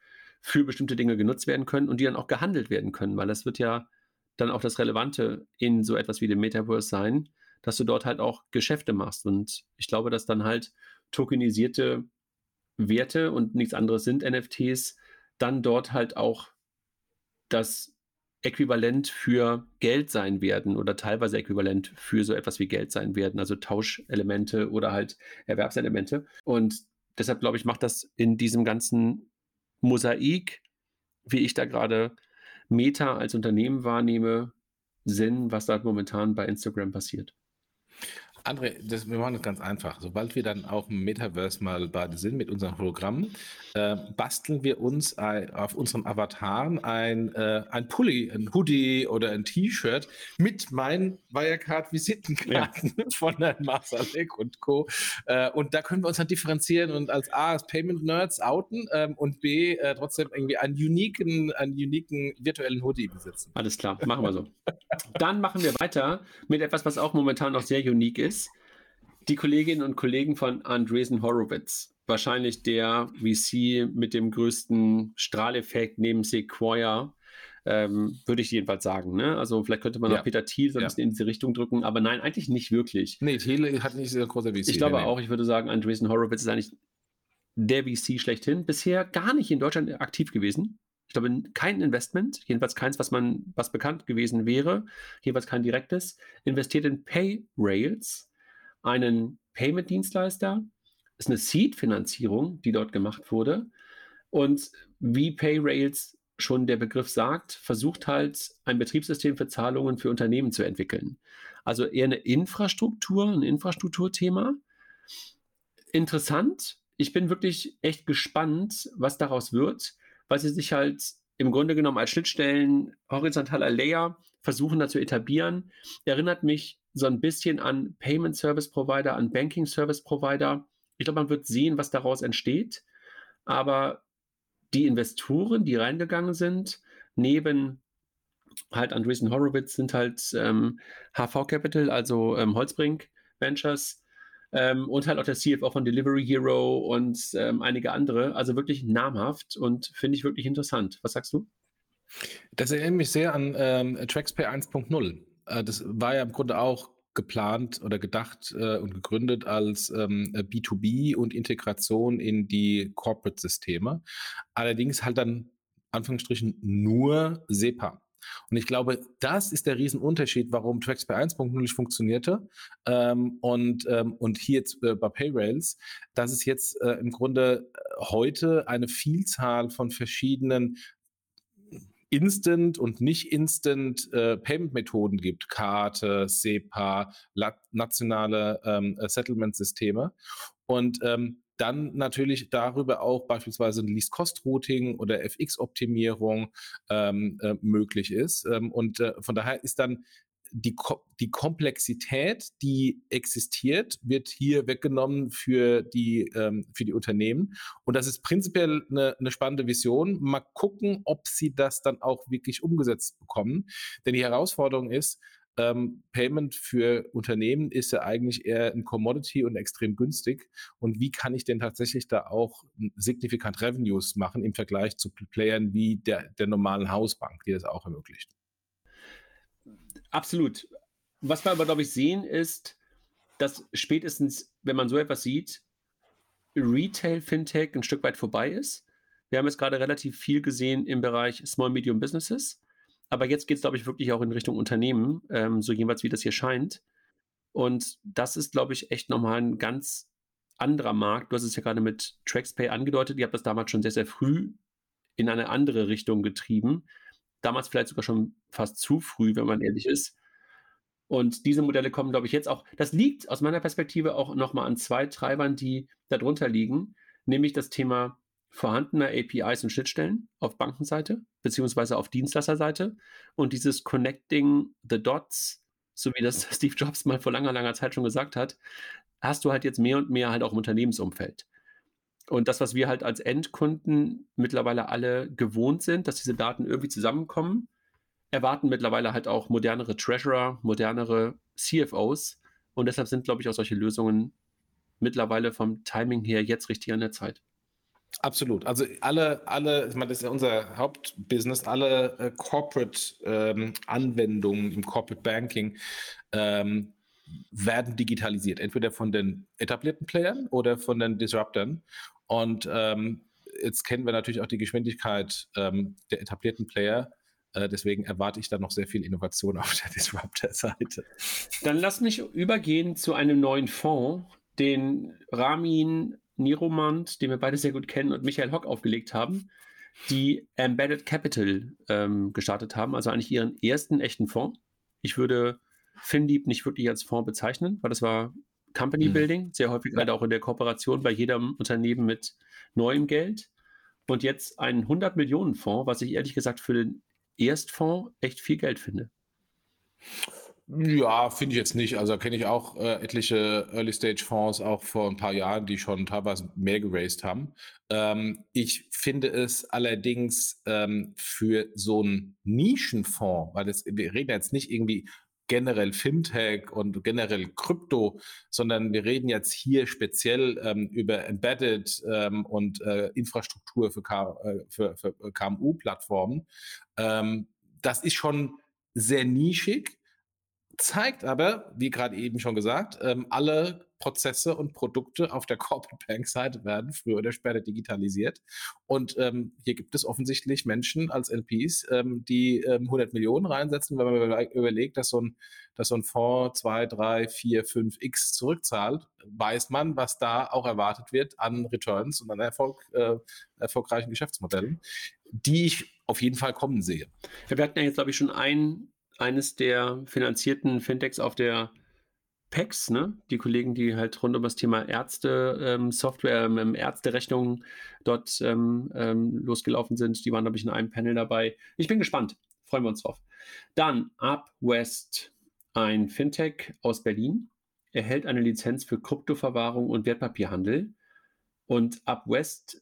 für bestimmte Dinge genutzt werden können und die dann auch gehandelt werden können, weil das wird ja dann auch das Relevante in so etwas wie dem Metaverse sein, dass du dort halt auch Geschäfte machst. Und ich glaube, dass dann halt tokenisierte Werte und nichts anderes sind NFTs, dann dort halt auch das Äquivalent für Geld sein werden oder teilweise äquivalent für so etwas wie Geld sein werden, also Tauschelemente oder halt Erwerbselemente. Und deshalb, glaube ich, macht das in diesem ganzen Mosaik, wie ich da gerade Meta als Unternehmen wahrnehme, Sinn, was da momentan bei Instagram passiert. André, wir machen das ganz einfach. Sobald wir dann auch im Metaverse mal beide sind mit unserem Hologramm, basteln wir uns auf unserem Avataren ein Pulli, ein Hoodie oder ein T-Shirt mit meinen Wirecard-Visitenkarten von Herrn Masalek und Co. Und da können wir uns dann differenzieren und als A, als Payment-Nerds outen und B, trotzdem irgendwie einen uniken virtuellen Hoodie besitzen. Alles klar, machen wir so. Dann machen wir weiter mit etwas, was auch momentan noch sehr unique ist. Die Kolleginnen und Kollegen von Andreessen Horowitz, wahrscheinlich der VC mit dem größten Strahleffekt neben Sequoia, würde ich jedenfalls sagen. Ne? Also vielleicht könnte man auch Peter Thiel so ein bisschen in diese Richtung drücken, aber nein, eigentlich nicht wirklich. Nee, Thiel hat nicht so große VC. Ich glaube auch, ich würde sagen, Andreessen Horowitz ist eigentlich der VC schlechthin. Bisher gar nicht in Deutschland aktiv gewesen. Ich glaube, kein Investment, jedenfalls keins, was bekannt gewesen wäre, jedenfalls kein direktes, investiert in Payrails, einen Payment-Dienstleister, ist eine Seed-Finanzierung, die dort gemacht wurde. Und wie Payrails schon der Begriff sagt, versucht halt ein Betriebssystem für Zahlungen für Unternehmen zu entwickeln. Also eher eine Infrastruktur, ein Infrastrukturthema. Interessant. Ich bin wirklich echt gespannt, was daraus wird, weil sie sich halt im Grunde genommen als Schnittstellen horizontaler Layer versuchen da zu etablieren. Erinnert mich so ein bisschen an Payment Service Provider, an Banking Service Provider. Ich glaube, man wird sehen, was daraus entsteht. Aber die Investoren, die reingegangen sind, neben halt Andreessen Horowitz, sind halt HV Capital, also Holzbrink Ventures, und halt auch der CFO von Delivery Hero und einige andere. Also wirklich namhaft und finde ich wirklich interessant. Was sagst du? Das erinnert mich sehr an TraxPay 1.0. Das war ja im Grunde auch geplant oder gedacht und gegründet als B2B und Integration in die Corporate-Systeme. Allerdings halt dann, Anführungsstrichen, nur SEPA. Und ich glaube, das ist der Riesenunterschied, warum TraxPay 1.0 nicht funktionierte und hier jetzt bei Payrails, dass es jetzt im Grunde heute eine Vielzahl von verschiedenen Instant- und Nicht-Instant-Payment-Methoden gibt, Karte, SEPA, nationale Settlement-Systeme und dann natürlich darüber auch beispielsweise ein Least-Cost-Routing oder FX-Optimierung möglich ist. Von daher ist dann die Komplexität, die existiert, wird hier weggenommen für die Unternehmen. Und das ist prinzipiell eine spannende Vision. Mal gucken, ob sie das dann auch wirklich umgesetzt bekommen. Denn die Herausforderung ist, Payment für Unternehmen ist ja eigentlich eher ein Commodity und extrem günstig. Und wie kann ich denn tatsächlich da auch signifikant Revenues machen im Vergleich zu Playern wie der normalen Hausbank, die das auch ermöglicht? Absolut. Was wir aber, glaube ich, sehen ist, dass spätestens, wenn man so etwas sieht, Retail-Fintech ein Stück weit vorbei ist. Wir haben jetzt gerade relativ viel gesehen im Bereich Small-Medium-Businesses. Aber jetzt geht es, glaube ich, wirklich auch in Richtung Unternehmen, so jeweils wie das hier scheint. Und das ist, glaube ich, echt nochmal ein ganz anderer Markt. Du hast es ja gerade mit TraxPay angedeutet. Ihr habt das damals schon sehr, sehr früh in eine andere Richtung getrieben. Damals vielleicht sogar schon fast zu früh, wenn man ehrlich ist. Und diese Modelle kommen, glaube ich, jetzt auch. Das liegt aus meiner Perspektive auch nochmal an zwei Treibern, die darunter liegen, nämlich das Thema vorhandener APIs und Schnittstellen auf Bankenseite beziehungsweise auf Dienstleisterseite und dieses Connecting the Dots, so wie das Steve Jobs mal vor langer, langer Zeit schon gesagt hat, hast du halt jetzt mehr und mehr halt auch im Unternehmensumfeld. Und das, was wir halt als Endkunden mittlerweile alle gewohnt sind, dass diese Daten irgendwie zusammenkommen, erwarten mittlerweile halt auch modernere Treasurer, modernere CFOs. Und deshalb sind, glaube ich, auch solche Lösungen mittlerweile vom Timing her jetzt richtig an der Zeit. Absolut. Also alle, ich meine, das ist ja unser Hauptbusiness, alle Corporate-Anwendungen im Corporate Banking werden digitalisiert, entweder von den etablierten Playern oder von den Disruptern. Und jetzt kennen wir natürlich auch die Geschwindigkeit der etablierten Player. Deswegen erwarte ich da noch sehr viel Innovation auf der Disruptor-Seite. Dann lass mich übergehen zu einem neuen Fonds, den Ramin Niromand, den wir beide sehr gut kennen, und Michael Hock aufgelegt haben, die Embedded Capital gestartet haben, also eigentlich ihren ersten echten Fonds. Ich würde FinDeep nicht wirklich als Fonds bezeichnen, weil das war Company Building, sehr häufig leider auch in der Kooperation bei jedem Unternehmen mit neuem Geld. Und jetzt einen 100-Millionen-Fonds, was ich ehrlich gesagt für den Erstfonds echt viel Geld finde. Ja, finde ich jetzt nicht. Also kenne ich auch etliche Early-Stage-Fonds auch vor ein paar Jahren, die schon teilweise mehr geraced haben. Ich finde es allerdings für so einen Nischenfonds, weil wir reden jetzt nicht irgendwie generell Fintech und generell Krypto, sondern wir reden jetzt hier speziell über Embedded und Infrastruktur für KMU-Plattformen. Das ist schon sehr nischig. zeigt aber, wie gerade eben schon gesagt, alle Prozesse und Produkte auf der Corporate Bank-Seite werden früher oder später digitalisiert. Und hier gibt es offensichtlich Menschen als LPs, die 100 Millionen reinsetzen, wenn man überlegt, dass so ein Fonds 2, 3, 4, 5 X zurückzahlt, weiß man, was da auch erwartet wird an Returns und an erfolgreichen Geschäftsmodellen, die ich auf jeden Fall kommen sehe. Wir hatten ja jetzt, glaube ich, schon eines der finanzierten Fintechs auf der PEX, ne? Die Kollegen, die halt rund um das Thema Ärzte, Software, Ärzterechnungen dort losgelaufen sind. Die waren, glaube ich, in einem Panel dabei. Ich bin gespannt. Freuen wir uns drauf. Dann Upvest, ein Fintech aus Berlin, erhält eine Lizenz für Kryptoverwahrung und Wertpapierhandel. Und Upvest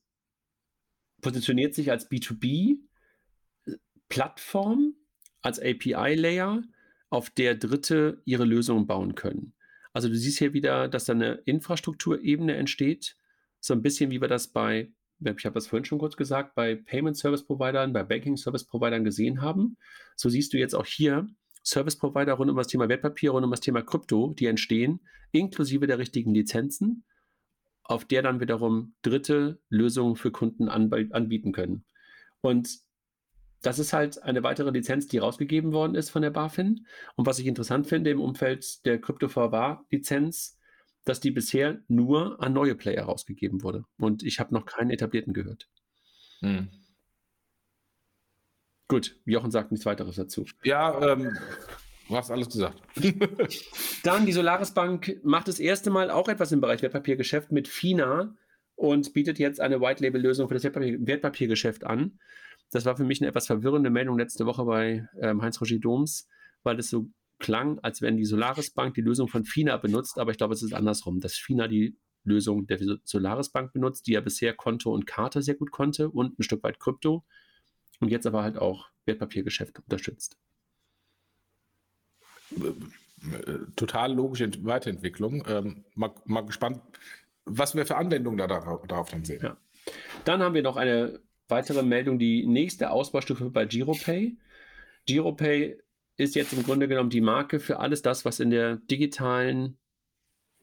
positioniert sich als B2B-Plattform, als API-Layer, auf der Dritte ihre Lösungen bauen können. Also du siehst hier wieder, dass da eine Infrastrukturebene entsteht, so ein bisschen wie wir das bei, ich habe das vorhin schon kurz gesagt, bei Payment-Service-Providern, bei Banking-Service-Providern gesehen haben. So siehst du jetzt auch hier Service-Provider rund um das Thema Wertpapier, rund um das Thema Krypto, die entstehen, inklusive der richtigen Lizenzen, auf der dann wiederum Dritte Lösungen für Kunden anbieten können. Und das ist halt eine weitere Lizenz, die rausgegeben worden ist von der BaFin. Und was ich interessant finde im Umfeld der Krypto-Verwahr-Lizenz, dass die bisher nur an neue Player rausgegeben wurde. Und ich habe noch keinen etablierten gehört. Hm. Gut, Jochen sagt nichts weiteres dazu. Ja, du hast alles gesagt. Dann die Solaris Bank macht das erste Mal auch etwas im Bereich Wertpapiergeschäft mit FINA und bietet jetzt eine White-Label-Lösung für das Wertpapiergeschäft an. Das war für mich eine etwas verwirrende Meldung letzte Woche bei Heinz-Roger Doms, weil es so klang, als wenn die Solaris Bank die Lösung von FINA benutzt, aber ich glaube, es ist andersrum, dass FINA die Lösung der Solaris Bank benutzt, die ja bisher Konto und Karte sehr gut konnte und ein Stück weit Krypto und jetzt aber halt auch Wertpapiergeschäft unterstützt. Total logische Weiterentwicklung. Mal gespannt, was wir für Anwendungen darauf dann sehen. Ja. Dann haben wir noch eine weitere Meldung, die nächste Ausbaustufe bei GiroPay. GiroPay ist jetzt im Grunde genommen die Marke für alles das, was in der digitalen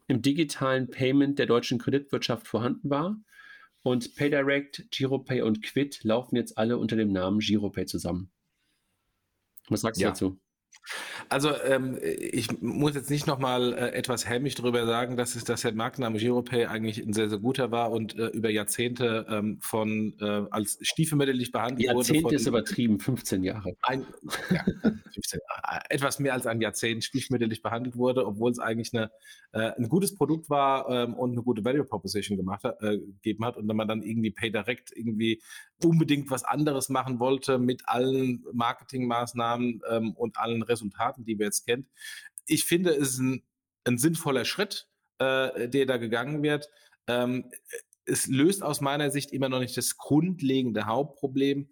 Payment der deutschen Kreditwirtschaft vorhanden war. Und PayDirect, GiroPay und Quid laufen jetzt alle unter dem Namen GiroPay zusammen. Was sagst du dazu? Also ich muss jetzt nicht nochmal etwas helmig darüber sagen, dass der Markenname GiroPay eigentlich ein sehr, sehr guter war und über Jahrzehnte als stiefmütterlich behandelt wurde. Jahrzehnte ist übertrieben, 15 Jahre. 15 Jahre. Etwas mehr als ein Jahrzehnt stiefmütterlich behandelt wurde, obwohl es eigentlich ein gutes Produkt war und eine gute Value Proposition gegeben hat. Und wenn man dann irgendwie PayDirect irgendwie unbedingt was anderes machen wollte mit allen Marketingmaßnahmen und allen Resultaten, die wir jetzt kennen. Ich finde, es ist ein sinnvoller Schritt, der da gegangen wird. Es löst aus meiner Sicht immer noch nicht das grundlegende Hauptproblem,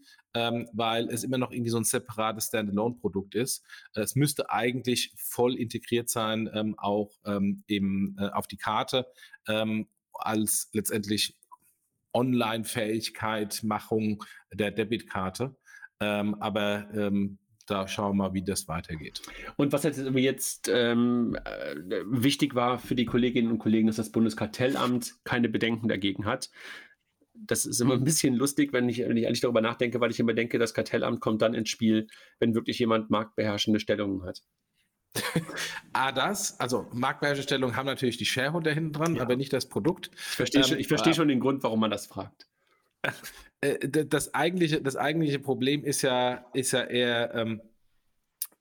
weil es immer noch irgendwie so ein separates Standalone-Produkt ist. Es müsste eigentlich voll integriert sein, auch auf die Karte, als letztendlich Online-Fähigkeit-Machung der Debitkarte. Da schauen wir mal, wie das weitergeht. Und was jetzt wichtig war für die Kolleginnen und Kollegen, dass das Bundeskartellamt keine Bedenken dagegen hat. Das ist immer ein bisschen lustig, wenn ich eigentlich darüber nachdenke, weil ich immer denke, das Kartellamt kommt dann ins Spiel, wenn wirklich jemand marktbeherrschende Stellungen hat. Also Marktbeherrschende Stellungen haben natürlich die Shareholder hinten dran, aber nicht das Produkt. Ich verstehe schon den Grund, warum man das fragt. Das eigentliche Problem ist ja eher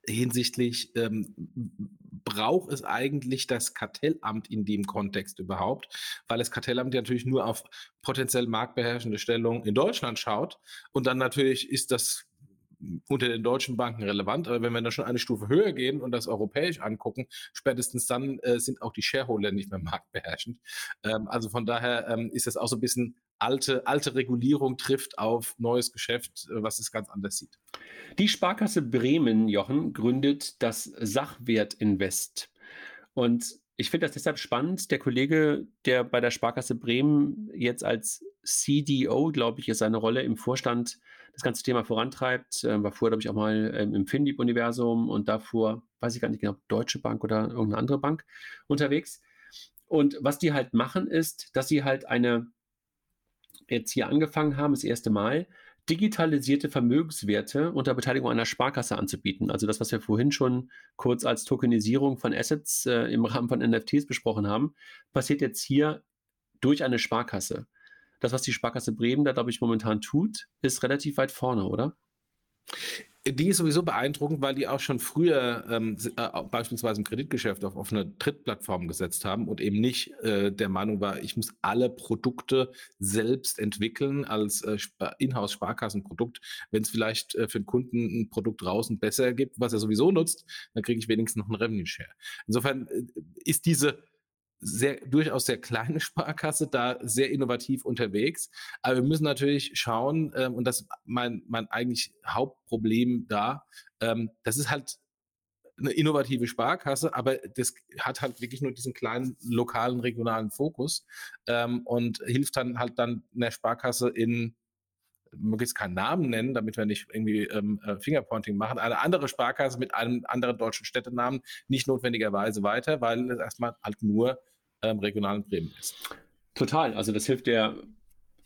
hinsichtlich, braucht es eigentlich das Kartellamt in dem Kontext überhaupt, weil das Kartellamt ja natürlich nur auf potenziell marktbeherrschende Stellungen in Deutschland schaut und dann natürlich ist das unter den deutschen Banken relevant, aber wenn wir da schon eine Stufe höher gehen und das europäisch angucken, spätestens dann sind auch die Shareholder nicht mehr marktbeherrschend. Also von daher ist das auch so ein bisschen alte Regulierung trifft auf neues Geschäft, was es ganz anders sieht. Die Sparkasse Bremen, Jochen, gründet das Sachwert-Invest. Und ich finde das deshalb spannend. Der Kollege, der bei der Sparkasse Bremen jetzt als CDO, glaube ich, ist seine Rolle im Vorstand, das ganze Thema vorantreibt. War vorher, glaube ich, auch mal im FinDeep-Universum und davor, weiß ich gar nicht genau, Deutsche Bank oder irgendeine andere Bank unterwegs. Und was die halt machen, ist, dass sie halt jetzt hier angefangen haben, das erste Mal, digitalisierte Vermögenswerte unter Beteiligung einer Sparkasse anzubieten. Also das, was wir vorhin schon kurz als Tokenisierung von Assets im Rahmen von NFTs besprochen haben, passiert jetzt hier durch eine Sparkasse. Das, was die Sparkasse Bremen da, glaube ich, momentan tut, ist relativ weit vorne, oder? Die ist sowieso beeindruckend, weil die auch schon früher beispielsweise im Kreditgeschäft auf offene Drittplattformen gesetzt haben und eben nicht der Meinung war, ich muss alle Produkte selbst entwickeln als Inhouse-Sparkassenprodukt. Wenn es vielleicht für den Kunden ein Produkt draußen besser gibt, was er sowieso nutzt, dann kriege ich wenigstens noch einen Revenue-Share. Insofern ist diese durchaus sehr kleine Sparkasse da sehr innovativ unterwegs. Aber wir müssen natürlich schauen, und das ist mein eigentlich Hauptproblem da, das ist halt eine innovative Sparkasse, aber das hat halt wirklich nur diesen kleinen lokalen, regionalen Fokus und hilft dann halt einer Sparkasse in, möglichst keinen Namen nennen, damit wir nicht irgendwie Fingerpointing machen, eine andere Sparkasse mit einem anderen deutschen Städtenamen nicht notwendigerweise weiter, weil es erstmal halt nur regional in Bremen ist. Total, also das hilft der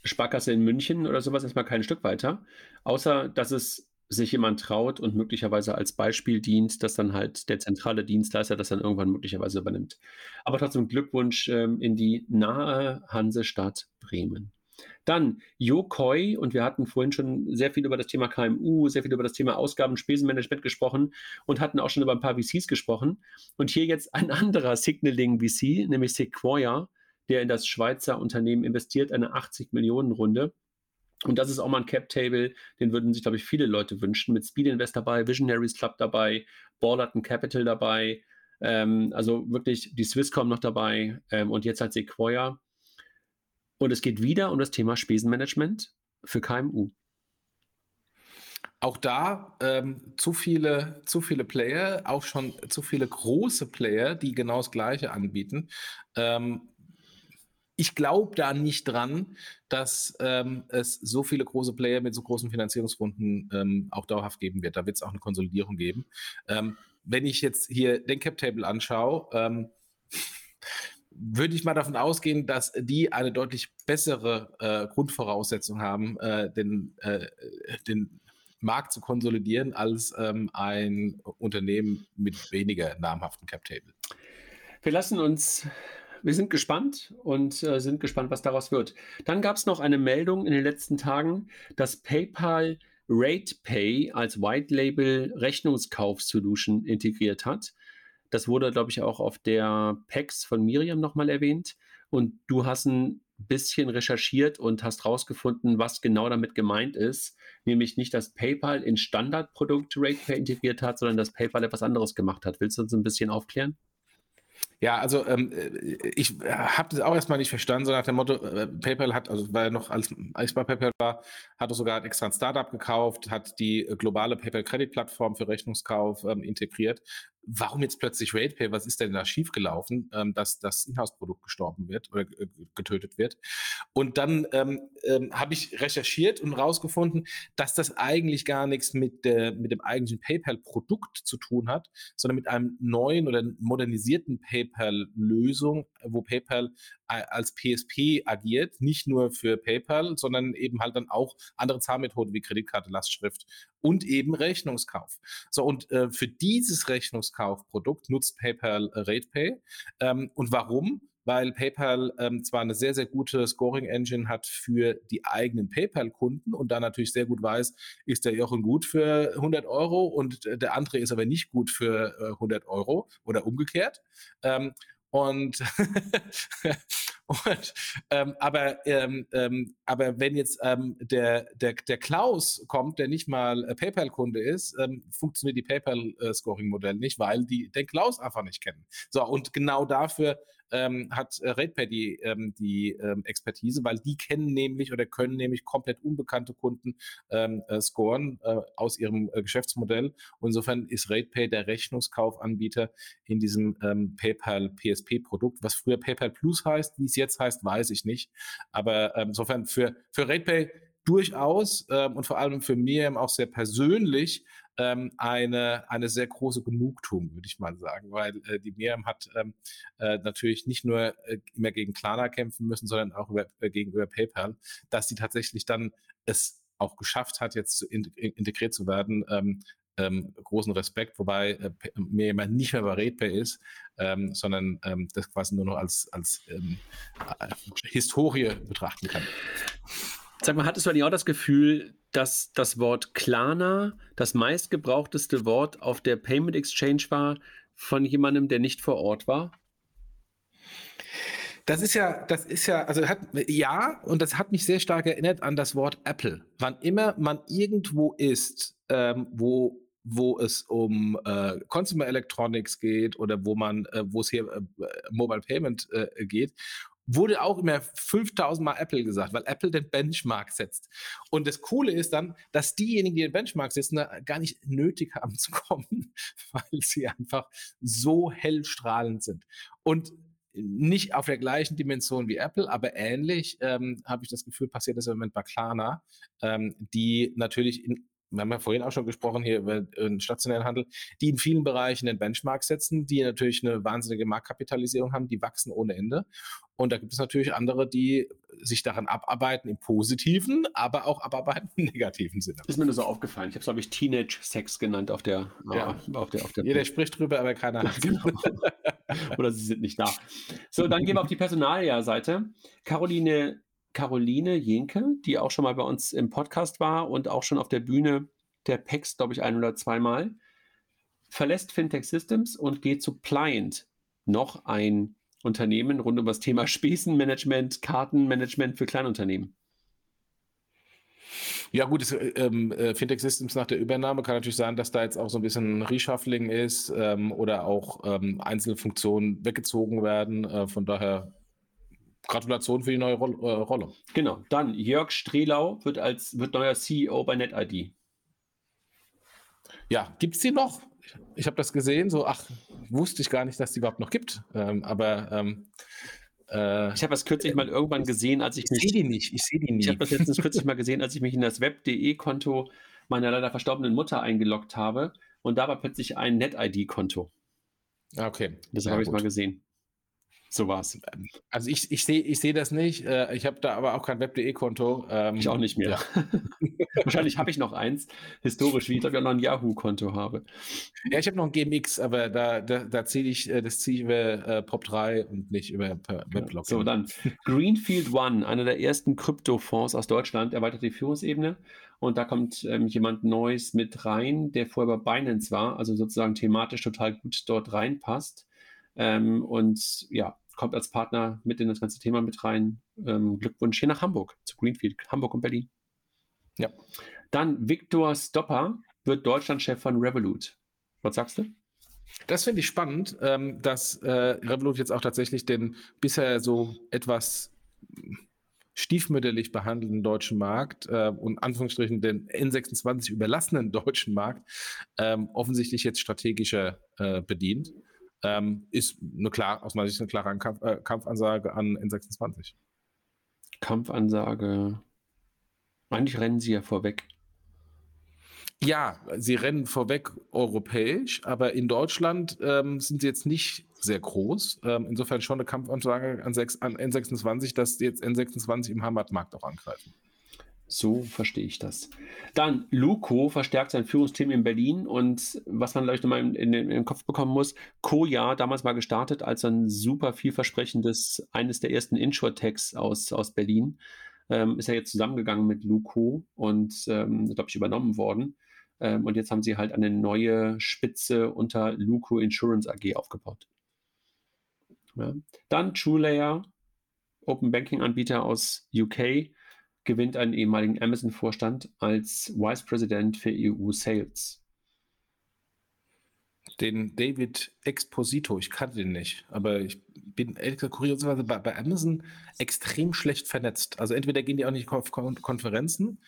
Sparkasse in München oder sowas erstmal kein Stück weiter, außer dass es sich jemand traut und möglicherweise als Beispiel dient, dass dann halt der zentrale Dienstleister das dann irgendwann möglicherweise übernimmt. Aber trotzdem Glückwunsch in die nahe Hansestadt Bremen. Dann Yokoi, und wir hatten vorhin schon sehr viel über das Thema KMU, sehr viel über das Thema Ausgaben- und Spesenmanagement gesprochen und hatten auch schon über ein paar VCs gesprochen. Und hier jetzt ein anderer Signaling-VC, nämlich Sequoia, der in das Schweizer Unternehmen investiert, eine 80-Millionen-Runde. Und das ist auch mal ein Cap-Table, den würden sich, glaube ich, viele Leute wünschen, mit Speed Invest dabei, Visionaries Club dabei, Ballerton Capital dabei, also wirklich die Swisscom noch dabei und jetzt halt Sequoia. Und es geht wieder um das Thema Spesenmanagement für KMU. Auch da zu viele Player, auch schon zu viele große Player, die genau das Gleiche anbieten. Ich glaube da nicht dran, dass es so viele große Player mit so großen Finanzierungsrunden auch dauerhaft geben wird. Da wird es auch eine Konsolidierung geben. Wenn ich jetzt hier den Cap-Table anschaue, würde ich mal davon ausgehen, dass die eine deutlich bessere Grundvoraussetzung haben, den Markt zu konsolidieren, als ein Unternehmen mit weniger namhaften Cap-Table. Wir sind gespannt und was daraus wird. Dann gab es noch eine Meldung in den letzten Tagen, dass PayPal RatePay als White-Label-Rechnungskauf-Solution integriert hat. Das wurde, glaube ich, auch auf der PEX von Miriam nochmal erwähnt. Und du hast ein bisschen recherchiert und hast rausgefunden, was genau damit gemeint ist. Nämlich nicht, dass PayPal in Standardprodukt RatePay integriert hat, sondern dass PayPal etwas anderes gemacht hat. Willst du uns ein bisschen aufklären? Ja, also ich habe das auch erstmal nicht verstanden, so nach dem Motto, PayPal hat, also war ja noch, als ich bei PayPal war, hat auch sogar extra ein Startup gekauft, hat die globale PayPal-Credit-Plattform für Rechnungskauf integriert. Warum jetzt plötzlich RatePay? Was ist denn da schiefgelaufen, dass das Inhouse-Produkt gestorben wird oder getötet wird? Und dann habe ich recherchiert und rausgefunden, dass das eigentlich gar nichts mit dem eigentlichen PayPal-Produkt zu tun hat, sondern mit einem neuen oder modernisierten PayPal-Lösung, wo PayPal als PSP agiert, nicht nur für PayPal, sondern eben halt dann auch andere Zahlmethoden wie Kreditkarte, Lastschrift und eben Rechnungskauf. So, und für dieses Rechnungskaufprodukt nutzt PayPal RatePay. Und warum? Weil PayPal zwar eine sehr, sehr gute Scoring-Engine hat für die eigenen PayPal-Kunden und da natürlich sehr gut weiß, ist der Jochen gut für 100 Euro und der andere ist aber nicht gut für 100 Euro oder umgekehrt. Aber wenn jetzt der Klaus kommt, der nicht mal PayPal-Kunde ist, funktioniert die PayPal-Scoring-Modell nicht, weil die den Klaus einfach nicht kennen. So, und genau dafür hat RatePay die Expertise, weil die kennen nämlich oder können nämlich komplett unbekannte Kunden scoren aus ihrem Geschäftsmodell. Und insofern ist RatePay der Rechnungskaufanbieter in diesem PayPal-PSP-Produkt. Was früher PayPal Plus heißt, wie es jetzt heißt, weiß ich nicht. Aber insofern für RatePay durchaus und vor allem für Miriam auch sehr persönlich eine sehr große Genugtuung, würde ich mal sagen, weil die Miriam hat natürlich nicht nur immer gegen Klarna kämpfen müssen, sondern auch gegenüber PayPal, dass sie tatsächlich dann es auch geschafft hat, jetzt integriert zu werden, großen Respekt, wobei Miriam nicht mehr bei RatePay ist, sondern das quasi nur noch als Historie betrachten kann. Sag mal, hattest du eigentlich auch das Gefühl, dass das Wort Klarna das meistgebrauchteste Wort auf der Payment Exchange war von jemandem, der nicht vor Ort war? Und das hat mich sehr stark erinnert an das Wort Apple. Wann immer man irgendwo ist, wo es um Consumer Electronics geht oder wo es hier Mobile Payment geht, wurde auch immer 5000 Mal Apple gesagt, weil Apple den Benchmark setzt. Und das Coole ist dann, dass diejenigen, die den Benchmark setzen, gar nicht nötig haben zu kommen, weil sie einfach so hellstrahlend sind. Und nicht auf der gleichen Dimension wie Apple, aber ähnlich, habe ich das Gefühl, passiert das im Moment bei Klarna, die natürlich wir haben ja vorhin auch schon gesprochen hier über den stationären Handel, die in vielen Bereichen den Benchmark setzen, die natürlich eine wahnsinnige Marktkapitalisierung haben, die wachsen ohne Ende. Und da gibt es natürlich andere, die sich daran abarbeiten im positiven, aber auch abarbeiten im negativen Sinne. Ist mir nur so aufgefallen. Ich habe es, glaube ich, Teenage-Sex genannt auf der... Ja. Auf der jeder spricht drüber, aber keiner hat es. Genau. Oder sie sind nicht da. So, dann gehen wir auf die Personalia-Seite. Caroline Jenke, die auch schon mal bei uns im Podcast war und auch schon auf der Bühne der PEX, glaube ich, ein oder zweimal, verlässt Fintech Systems und geht zu Pliant, noch ein Unternehmen rund um das Thema Spesenmanagement, Kartenmanagement für Kleinunternehmen. Ja gut, Fintech Systems nach der Übernahme kann natürlich sein, dass da jetzt auch so ein bisschen Reshuffling ist oder auch einzelne Funktionen weggezogen werden. Von daher Gratulation für die neue Rolle. Genau. Dann Jörg Strelau wird neuer CEO bei NetID. Ja, gibt es die noch? Ich habe das gesehen, wusste ich gar nicht, dass die überhaupt noch gibt. Ich habe das kürzlich mal irgendwann gesehen, als ich mich... Ich habe das letztens kürzlich mal gesehen, als ich mich in das web.de-Konto meiner leider verstorbenen Mutter eingeloggt habe. Und da war plötzlich ein NetID-Konto. Okay. Das habe ich mal gesehen. So war's. Also ich sehe das nicht. Ich habe da aber auch kein Web.de-Konto. Ich auch nicht mehr. Ja. Wahrscheinlich habe ich noch eins, historisch, wie ich glaube, ich auch noch ein Yahoo-Konto habe. Ja, ich habe noch ein GMX, aber da ziehe ich über POP3 und nicht über Weblog. So, dann Greenfield One, einer der ersten Kryptofonds aus Deutschland, erweitert die Führungsebene. Und da kommt jemand Neues mit rein, der vorher bei Binance war, also sozusagen thematisch total gut dort reinpasst. Und ja, kommt als Partner mit in das ganze Thema mit rein. Glückwunsch hier nach Hamburg, zu Greenfield, Hamburg und Berlin. Ja. Dann Viktor Stopper wird Deutschlandchef von Revolut. Was sagst du? Das finde ich spannend, dass Revolut jetzt auch tatsächlich den bisher so etwas stiefmütterlich behandelten deutschen Markt und Anführungsstrichen den N26 überlassenen deutschen Markt offensichtlich jetzt strategischer bedient. Ist aus meiner Sicht eine klare Kampfansage an N26. Kampfansage. Eigentlich rennen sie ja vorweg. Ja, sie rennen vorweg europäisch, aber in Deutschland sind sie jetzt nicht sehr groß. Insofern schon eine Kampfansage an N26, dass jetzt N26 im Heimatmarkt auch angreifen. So verstehe ich das. Dann, Luko verstärkt sein Führungsteam in Berlin und was man vielleicht nochmal in den Kopf bekommen muss, Koja, damals mal gestartet als ein super vielversprechendes, eines der ersten Insurtechs aus Berlin, ist ja jetzt zusammengegangen mit Luko und, glaube ich, übernommen worden. Und jetzt haben sie halt eine neue Spitze unter Luko Insurance AG aufgebaut. Ja. Dann TrueLayer, Open Banking Anbieter aus UK, gewinnt einen ehemaligen Amazon-Vorstand als Vice President für EU-Sales. den David Exposito, ich kannte den nicht, aber ich bin kurioserweise bei Amazon extrem schlecht vernetzt. Also entweder gehen die auch nicht auf Konferenzen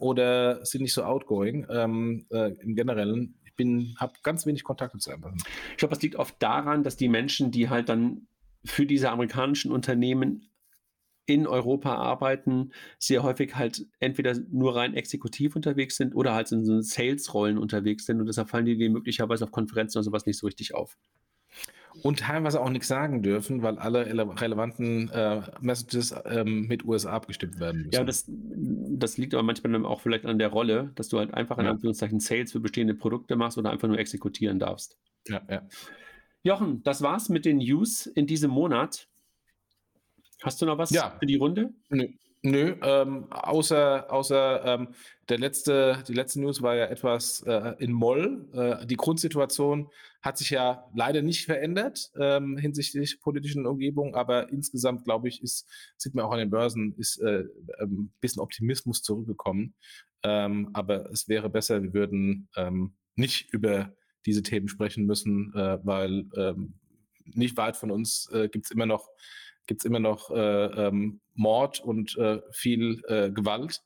oder sind nicht so outgoing im Generellen. Ich habe ganz wenig Kontakte zu Amazon. Ich glaube, das liegt oft daran, dass die Menschen, die halt dann für diese amerikanischen Unternehmen in Europa arbeiten, sehr häufig halt entweder nur rein exekutiv unterwegs sind oder halt in so Sales-Rollen unterwegs sind und deshalb fallen die möglicherweise auf Konferenzen oder sowas nicht so richtig auf. Und teilweise auch nichts sagen dürfen, weil alle relevanten Messages mit USA abgestimmt werden müssen. Ja, das liegt aber manchmal auch vielleicht an der Rolle, dass du halt einfach in Anführungszeichen Sales für bestehende Produkte machst oder einfach nur exekutieren darfst. Ja, ja. Jochen, das war's mit den News in diesem Monat. Hast du noch was für die Runde? Nö, außer die letzte News war ja etwas in Moll. Die Grundsituation hat sich ja leider nicht verändert hinsichtlich politischen Umgebung, aber insgesamt, glaube ich, sieht man auch an den Börsen, ist ein bisschen Optimismus zurückgekommen. Aber es wäre besser, wir würden nicht über diese Themen sprechen müssen, weil nicht weit von uns gibt es immer noch Mord und viel Gewalt.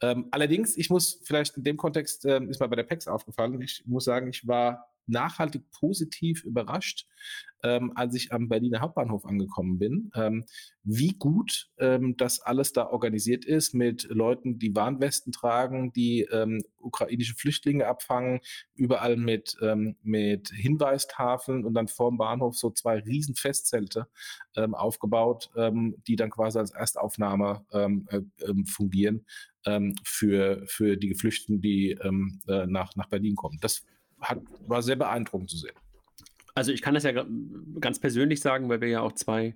Allerdings, ich muss vielleicht in dem Kontext, ist mal bei der PEX aufgefallen, ich muss sagen, ich war nachhaltig positiv überrascht, als ich am Berliner Hauptbahnhof angekommen bin, wie gut das alles da organisiert ist mit Leuten, die Warnwesten tragen, die ukrainische Flüchtlinge abfangen, überall mit Hinweistafeln und dann vorm Bahnhof so zwei riesen Festzelte aufgebaut, die dann quasi als Erstaufnahme fungieren für die Geflüchteten, die nach Berlin kommen. Das war sehr beeindruckend zu sehen. Also ich kann das ja ganz persönlich sagen, weil wir ja auch zwei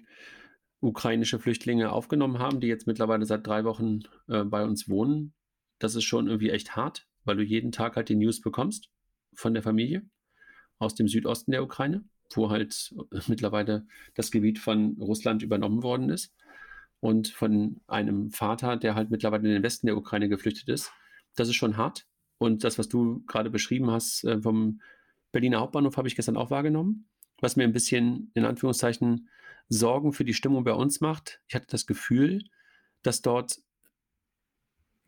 ukrainische Flüchtlinge aufgenommen haben, die jetzt mittlerweile seit 3 Wochen bei uns wohnen. Das ist schon irgendwie echt hart, weil du jeden Tag halt die News bekommst von der Familie aus dem Südosten der Ukraine, wo halt mittlerweile das Gebiet von Russland übernommen worden ist und von einem Vater, der halt mittlerweile in den Westen der Ukraine geflüchtet ist. Das ist schon hart. Und das, was du gerade beschrieben hast vom Berliner Hauptbahnhof, habe ich gestern auch wahrgenommen, was mir ein bisschen, in Anführungszeichen, Sorgen für die Stimmung bei uns macht. Ich hatte das Gefühl, dass dort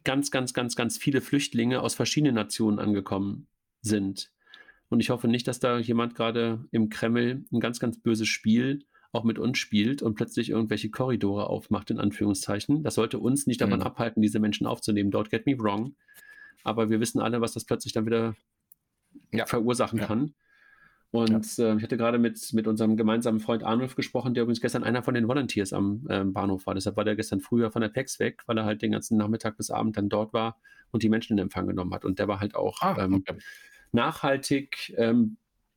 ganz, ganz, ganz, ganz viele Flüchtlinge aus verschiedenen Nationen angekommen sind. Und ich hoffe nicht, dass da jemand gerade im Kreml ein ganz, ganz böses Spiel auch mit uns spielt und plötzlich irgendwelche Korridore aufmacht, in Anführungszeichen. Das sollte uns nicht davon abhalten, diese Menschen aufzunehmen. Don't get me wrong. Aber wir wissen alle, was das plötzlich dann wieder verursachen kann. Und ich hatte gerade mit unserem gemeinsamen Freund Arnulf gesprochen, der übrigens gestern einer von den Volunteers am Bahnhof war. Deshalb war der gestern früher von der PEX weg, weil er halt den ganzen Nachmittag bis Abend dann dort war und die Menschen in Empfang genommen hat. Und der war halt auch nachhaltig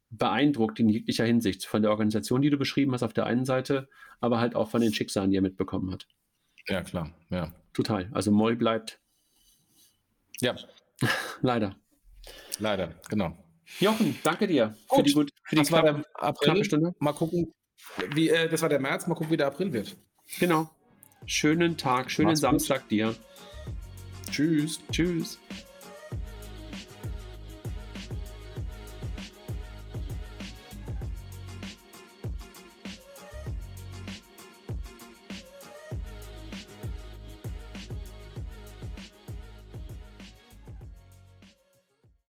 beeindruckt in jeglicher Hinsicht. Von der Organisation, die du beschrieben hast auf der einen Seite, aber halt auch von den Schicksalen, die er mitbekommen hat. Ja, klar. Ja. Total. Also Moll bleibt... Ja. Leider, genau. Jochen, danke dir. Für die knappe Stunde. Mal gucken, das war der März, mal gucken, wie der April wird. Genau. Schönen Samstag dir. Tschüss.